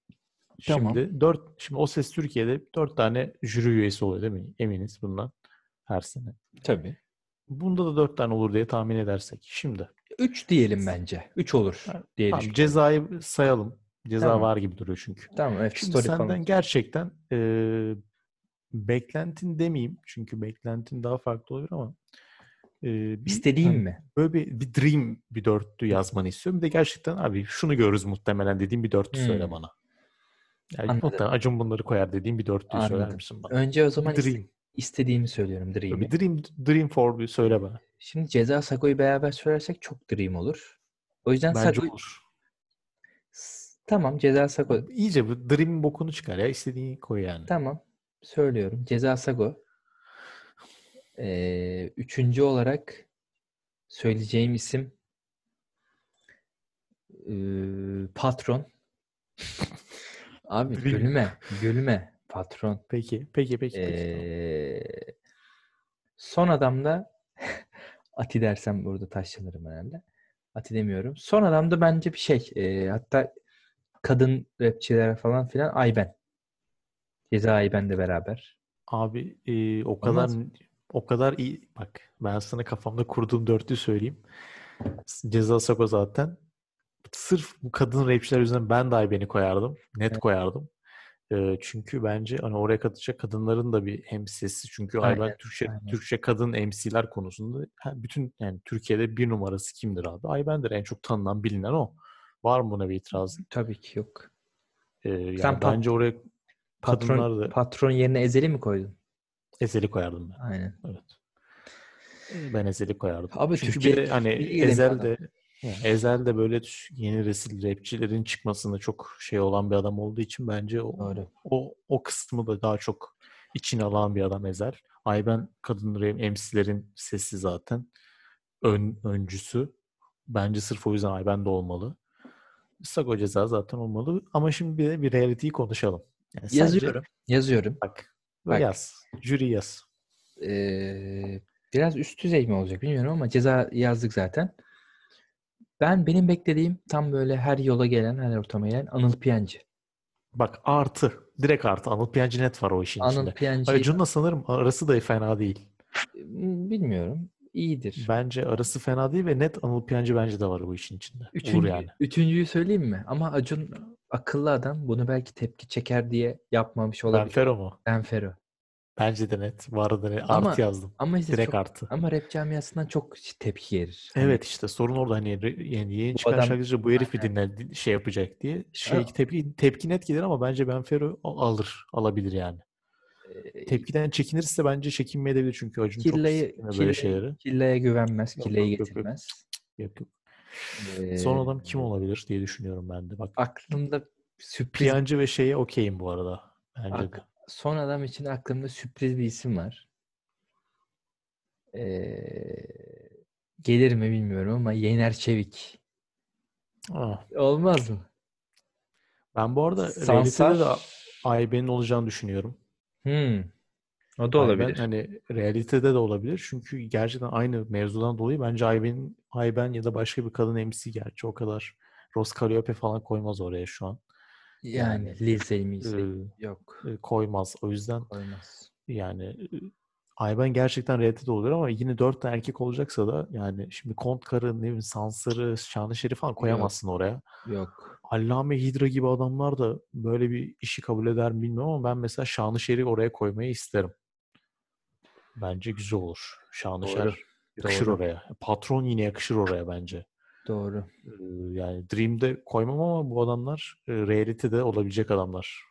Tamam. Şimdi dört, şimdi O Ses Türkiye'de dört tane jüri üyesi oluyor değil mi? Eminiz bundan her sene. Tabii. Bunda da dört tane olur diye tahmin edersek. Şimdi. Üç diyelim bence. Üç olur diye tamam, düşünüyorum. Cezayı sayalım. Ceza tamam. Var gibi duruyor çünkü. Tamam. Evet, şimdi senden falan. Gerçekten e, beklentin demeyeyim. Çünkü beklentin daha farklı olur ama. E, bir, İstediğim hani, mi? Böyle bir, bir dream bir dörtlü yazmanı istiyorum. Bir de gerçekten abi şunu görürüz muhtemelen dediğim bir dörtlü hmm. söyle bana. Yani muhtemelen Acun bunları koyar dediğim bir dörtlü söyler misin bana? Önce o zaman dream. Is- istediğimi söylüyorum. Dream'i. Bir dream, dream for bir söyle bana. Şimdi Ceza Sago'yu beraber söylersek çok dream olur. O yüzden bence Sago... olur. Tamam Ceza Sago. İyice bu Dream'in bokunu çıkar ya. İstediğini koy yani. Tamam. Söylüyorum. Ceza Sago. Ee, üçüncü olarak söyleyeceğim isim ee, Patron. Abi gülme. Gülme. Patron. Peki. Peki. Peki. Ee, peki. Son adamda Ati dersem burada taşlanırım herhalde. Ati demiyorum. Son adamda bence bir şey. E, hatta kadın rapçiler falan filan Ayben. Ceza Ayben'le beraber. Abi e, o kadar Anladın? o kadar iyi. Bak ben sana kafamda kurduğum dörtlü söyleyeyim. Ceza Sago zaten. Sırf bu kadın rapçiler yüzünden ben de Ayben'i koyardım. Net evet. koyardım. E, çünkü bence hani oraya katılacak kadınların da bir hem sesi. Çünkü aynen, Ayben Türkçe aynen. Türkçe kadın M C'ler konusunda bütün yani Türkiye'de bir numarası kimdir abi? Ayben'dir. En çok tanınan, bilinen o. Var mı buna bir itirazın? Tabii ki yok. Ee, yani Sen bence pat- oraya patron, da... patron yerine Ezhel'i mi koydun? Ezhel'i koyardım ben. Aynen. Evet. Ben Ezhel'i koyardım. Abi çünkü Türkiye, bir, hani Ezhel de yani Ezhel de böyle yeni resil rapçilerin çıkmasında çok şey olan bir adam olduğu için bence o o, o kısmı da daha çok içine alan bir adam Ezhel. Ayben kadın M C'lerin sesi zaten ön öncüsü. Bence sırf o yüzden Ayben de olmalı. Sago Ceza zaten olmalı. Ama şimdi bir, bir reality'yi konuşalım. Yani yazıyorum. Sence... Yazıyorum. Bak, Bak. Yaz. Jüri yaz. Ee, biraz üst düzey mi olacak bilmiyorum ama Ceza yazdık zaten. Ben benim beklediğim tam böyle her yola gelen, her ortama gelen Anıl Piyancı. Bak artı. Direkt artı. Anıl Piyancı net var o işin Anıl içinde. Piyancı... Acun'la sanırım arası da fena değil. Bilmiyorum. İyidir. Bence arası fena değil ve net Anıl Piyancı bence de var bu işin içinde. Üçüncü, Olur yani. Üçüncüyü söyleyeyim mi? Ama Acun akıllı adam. Bunu belki tepki çeker diye yapmamış olabilir. Ben Fero mu? Ben Fero. Bence de net. Bu arada ne? Ama, artı yazdım. Ama işte direkt çok, artı. Ama rap camiasından çok tepki gelir. Evet hani, işte sorun orada. Hani yani yeni çıkan adam, şarkıcı bu herifi dinler şey yapacak diye. Şey, tepki, tepki net gelir ama bence Ben Fero alır. Alabilir yani. Tepkiden çekinirse bence çekinmeyebilir çünkü Acun Killayı, çok böyle şeyleri. Killa'ya güvenmez, Killa'ya getirmez. Yok yok. Ee, Son adam kim olabilir diye düşünüyorum ben de. Bak aklımda sürpriz Piyancı ve şeye okeyim bu arada. Bence Ak- de. Son adam için aklımda sürpriz bir isim var. Ee, gelir mi bilmiyorum ama Yener Çevik. Ah. Olmaz mı? Ben bu arada Sansar... de Ayben'in olacağını düşünüyorum. Hmm. O da olabilir. Ayben, hani realitede de olabilir. Çünkü gerçekten aynı mevzudan dolayı bence Ayben, Ayben ya da başka bir kadın M C gerçi o kadar Roscalliope falan koymaz oraya şu an. Yani, yani liseyi mi ıı, yok. Koymaz. O yüzden koymaz. Yani Ayben gerçekten realitede olur ama yine dört tane erkek olacaksa da yani şimdi Kontkar'ı, ne bileyim Sansar'ı, Şanlışer'i falan koyamazsın yok. Oraya. Yok. Allame, Hidra gibi adamlar da böyle bir işi kabul eder mi bilmiyorum ama ben mesela Şanlışer'i oraya koymayı isterim. Bence güzel olur. Şanlışer Doğru. yakışır Doğru. oraya. Patron yine yakışır oraya bence. Doğru. Yani Dream'de koymam ama bu adamlar reality'de olabilecek adamlar.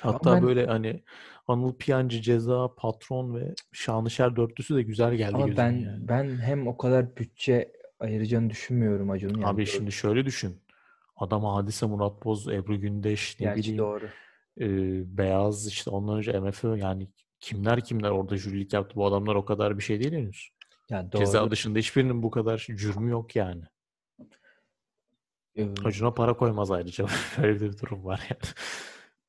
Hatta ben... böyle hani Anıl Piyancı, Ceza, Patron ve Şanlışer dörtlüsü de güzel geldi. Ama ben yani. ben hem o kadar bütçe ayıracağını düşünmüyorum Acun'un. Abi yani. Şimdi şöyle düşün. Adam Hadise, Murat Boz, Ebru Gündeş, ne Gerçi bileyim. Doğru. E, Beyaz işte ondan önce M F Ö yani kimler kimler orada jürilik yaptı. Bu adamlar o kadar bir şey değil henüz. Yani Ceza dışında hiçbirinin bu kadar cürmü yok yani. Ucuna para koymaz ayrıca. Öyle bir durum var yani.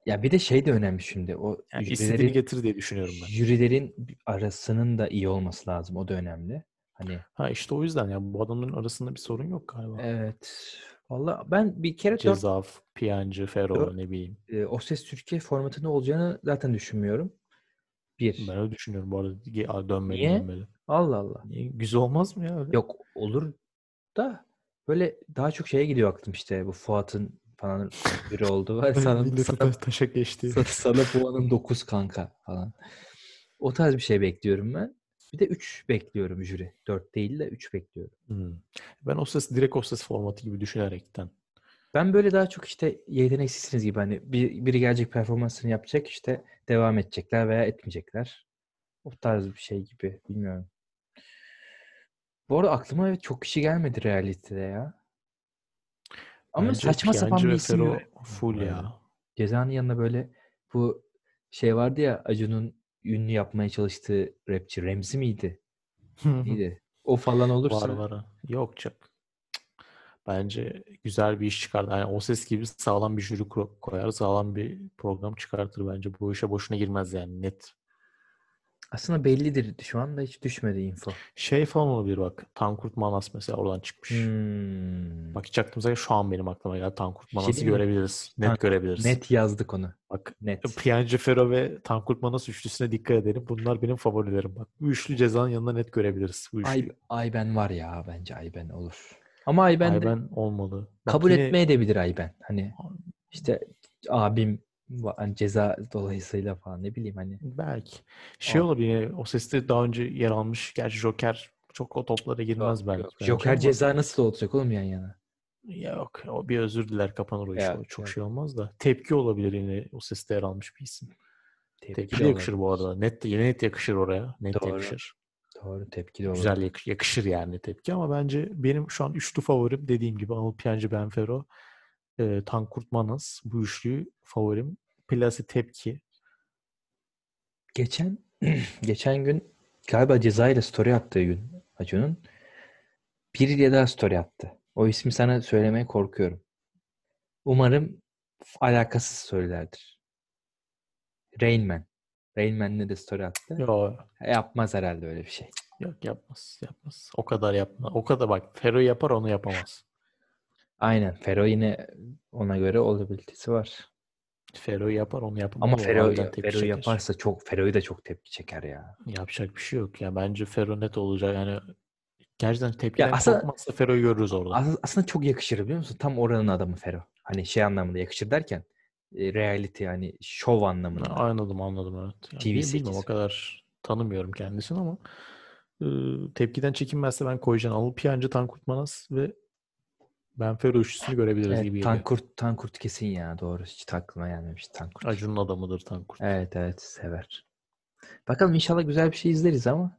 Ya bir de şey de önemli şimdi. O yani istediğini getir diye düşünüyorum ben. Jürilerin arasının da iyi olması lazım. O da önemli. Hani. Ha işte o yüzden ya bu adamların arasında bir sorun yok galiba. Evet. Valla ben bir kere... Ceza, dört... Piyancı, Fero dört... ne bileyim. E, o Ses Türkiye formatında olacağını zaten düşünmüyorum. Bir. Ben öyle düşünüyorum bu arada. Dönmeli Niye? dönmeli. Allah Allah. Niye? Güzel olmaz mı ya? Öyle? Yok olur da böyle daha çok şeye gidiyor aklım işte. Bu Fuat'ın falan biri oldu var. Sana, sana, taşa geçti. Sana, sana puanım dokuz kanka falan. O tarz bir şey bekliyorum ben. Bir de üç bekliyorum jüri. dört değil de üç bekliyorum. Hmm. Ben o ses direkt o ses formatı gibi düşünerekten. Ben böyle daha çok işte yeteneksizsiniz gibi hani bir, biri gelecek performansını yapacak işte devam edecekler veya etmeyecekler. O tarz bir şey gibi. Bilmiyorum. Bu arada aklıma evet çok kişi gelmedi realitede ya. Ama bence saçma sapan bir isim yok. Full ya. Ceza'nın yanına böyle bu şey vardı ya Acun'un ünlü yapmaya çalıştığı rapçi Remzi miydi? Neydi? O falan olursa. Var var. Yok çok. Bence güzel bir iş çıkardı. Yani o ses gibi sağlam bir jüri koyar, sağlam bir program çıkartır bence. Bu işe boşuna girmez yani net. Aslında bellidir. Şu anda hiç düşmedi info. Şey falan olabilir bak. Tankurt Manas mesela oradan çıkmış. Hmm. Bak hiç aklımıza şu an benim aklıma geldi. Tankurt Manas'ı şey görebiliriz. Net Tank, görebiliriz. Net yazdık onu. Bak net. Piyancı Fero ve Tankurt Manas üçlüsüne dikkat edelim. Bunlar benim favorilerim. Bak bu üçlü Ceza'nın yanına net görebiliriz. Bu Ay, Ayben var ya bence Ayben olur. Ama Ayben, Ayben de olmalı. Bak kabul yine... etmeye de bilir Ayben. Hani işte abim hani Ceza dolayısıyla falan ne bileyim hani. Belki. Şey Aa. olabilir o seste daha önce yer almış. Gerçi Joker çok o toplara girmez yok, belki. Yok. Joker ama... Ceza nasıl olacak oğlum yan yana? Yok. O bir özür diler kapanır o iş. Evet, çok evet. şey olmaz da. Tepki olabilir yine o seste yer almış bir isim. Tepki, tepki de yakışır bu arada. Net de, net yakışır oraya. Net Doğru. yakışır. Doğru tepki de olur. Güzel yakışır, yakışır yani tepki ama bence benim şu an üçlü favorim dediğim gibi Anıl Piyancı, Ben Fero, e, Tankurt Manas bu üçlü favorim. Plasi tepki. Geçen geçen gün galiba Ceza ile story attığı gün Acun'un biriyle daha story attı. O ismi sana söylemeye korkuyorum. Umarım alakasız söylerdir. Rain Man. Rain Man'le de story attı. Yo. Yapmaz herhalde öyle bir şey. Yok yapmaz. Yapmaz. O kadar yapma. O kadar bak. Fero yapar onu yapamaz. Aynen. Fero yine ona göre olabilitesi var. Fero yapar onu yapamaz. Ama Fero, ya, Fero yaparsa çok Fero'yu da çok tepki çeker ya. Yapacak bir şey yok ya. Bence Fero net olacak. Yani gerçekten tepkiden ya aslında, korkmazsa Fero'yu görürüz orada. Aslında çok yakışır biliyor musun? Tam oranın adamı Fero. Hani şey anlamında yakışır derken reality yani şov anlamında. Anladım anladım evet. Yani T V bilmiyorum o kadar tanımıyorum kendisini ama ıı, tepkiden çekinmezse ben koyacağım. Anıl Piyancı, Tankurt Manas ve Ben Fero üçlüsünü görebiliriz evet, gibi. Tankurt, Tankurt kesin ya doğru. Hiç aklıma gelmemiş Tankurt. Acun'un adamıdır Tankurt. Evet evet sever. Bakalım inşallah güzel bir şey izleriz ama.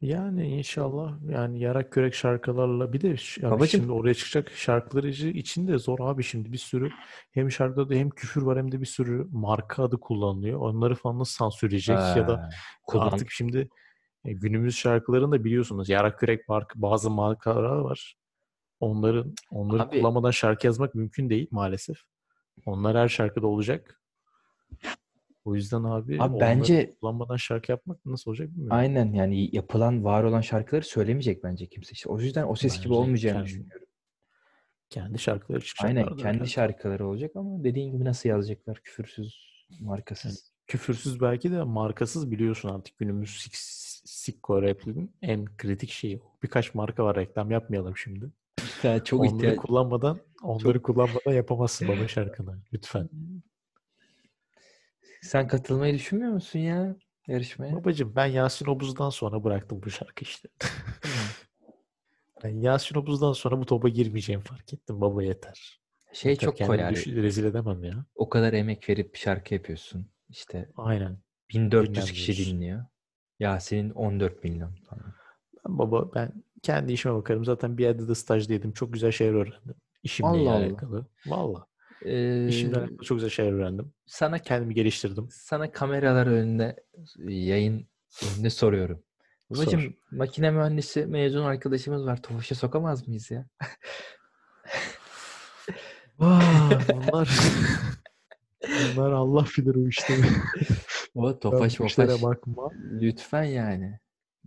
Yani inşallah yani yarak körek şarkılarla bir de yani babacığım, şimdi oraya çıkacak şarkıları için de zor abi şimdi bir sürü hem şarkıda da hem küfür var hem de bir sürü marka adı kullanılıyor. Onları falan nasıl sansürleyecek ha, ya da kullan. Artık şimdi günümüz şarkılarında biliyorsunuz yarak körek marka, bazı markalar var. Onların onları abi, kullanmadan şarkı yazmak mümkün değil maalesef. Onlar her şarkıda olacak. O yüzden abi, abi bence kullanmadan şarkı yapmak nasıl olacak bilmiyorum. Aynen yani yapılan, var olan şarkıları söylemeyecek bence kimse. İşte o yüzden o ses bence gibi olmayacağını kendi, düşünüyorum. Kendi şarkıları çıkacaklar. Aynen kendi yani. Şarkıları olacak ama dediğin gibi nasıl yazacaklar? Küfürsüz, markasız. Yani küfürsüz belki de markasız biliyorsun artık günümüz Sikko Rap'in en kritik şeyi. Birkaç marka var reklam yapmayalım şimdi. Ya çok onları ihtiyaç... kullanmadan onları çok... kullanmadan yapamazsın baba şarkını. Lütfen. Sen katılmayı düşünmüyor musun ya yarışmaya? Babacığım ben Yasin Obuz'dan sonra bıraktım bu şarkı işte. Ben Yasin Obuz'dan sonra bu topa girmeyeceğim fark ettim. Baba yeter. Şey yeter, çok koyar. Rezil edemem ya. O kadar emek verip şarkı yapıyorsun. İşte aynen. bin dört yüz kişi dinliyor. Yasin'in on dört milyon falan. Ben baba ben kendi işime bakarım. Zaten bir yerde de stajdaydım. Çok güzel şeyler öğrendim. İşimle Allah alakalı. Valla. Ee, İşimle alakalı çok güzel şeyler öğrendim. Sana kendimi geliştirdim. Sana kameralar önünde yayın önünde soruyorum. Babacığım Sor. Makine mühendisi mezun arkadaşımız var. Tofaş'a sokamaz mıyız ya? Aa, onlar onlar Allah bilir o işte. O Tofaş Tofaş. Bakma. Lütfen yani.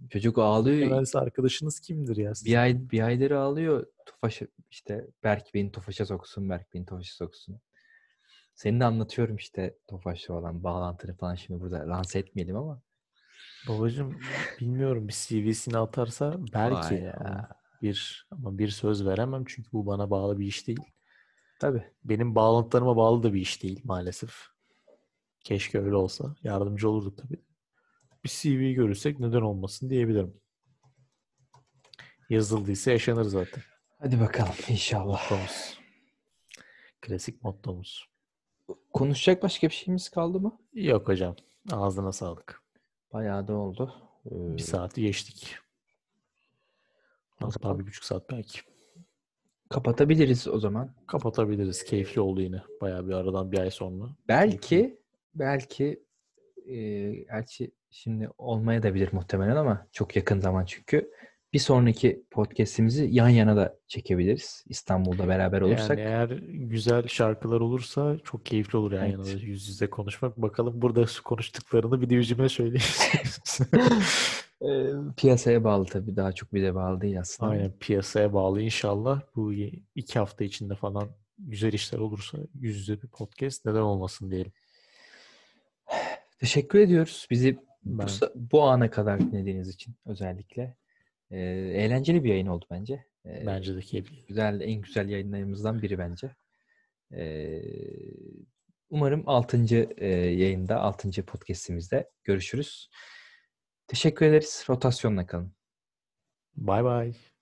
Çocuk ağlıyor. Evvelsi arkadaşınız kimdir ya? Bir, ay, bir aydır ağlıyor. Tofaş işte Berk Bey'in Tofaş'a soksun. Berk Bey'in Tofaş'a soksun. Seni de anlatıyorum işte Tofaş'la olan bağlantını falan şimdi burada lanse etmeyelim ama. Babacığım bilmiyorum bir C V'sini atarsa belki ya. Ama bir ama bir söz veremem çünkü bu bana bağlı bir iş değil. Tabii. Benim bağlantılarıma bağlı da bir iş değil maalesef. Keşke öyle olsa. Yardımcı olurduk tabii. Bir C V'yi görürsek neden olmasın diyebilirim. Yazıldıysa yaşanır zaten. Hadi bakalım inşallah. Mottomuz. Klasik mottomuz. Konuşacak başka bir şeyimiz kaldı mı? Yok hocam. Ağzına sağlık. Bayağı da oldu. Ee... Bir saati geçtik. Hatta bir buçuk saat belki. Kapatabiliriz o zaman. Kapatabiliriz. Keyifli oldu yine. Bayağı bir aradan bir ay sonra. Belki belki e, elçi şimdi olmaya da bilir muhtemelen ama çok yakın zaman çünkü. Bir sonraki podcast'imizi yan yana da çekebiliriz. İstanbul'da beraber olursak. Yani eğer güzel şarkılar olursa çok keyifli olur yan yana evet. Yüz yüze konuşmak. Bakalım burada konuştuklarını bir diye söyleyeceğiz. Piyasaya bağlı tabii. Daha çok bir de bağlı değil aslında. Aynen piyasaya bağlı inşallah. Bu iki hafta içinde falan güzel işler olursa yüz yüze bir podcast neden olmasın diyelim. Teşekkür ediyoruz. Bizi bu, bu ana kadar dinlediğiniz için özellikle. Ee, eğlenceli bir yayın oldu bence. Ee, bence de keyifli. Güzel, en güzel yayınlarımızdan biri bence. Ee, umarım altıncı yayında, altıncı podcast'imizde görüşürüz. Teşekkür ederiz. Rotasyonla kalın. Bye bye.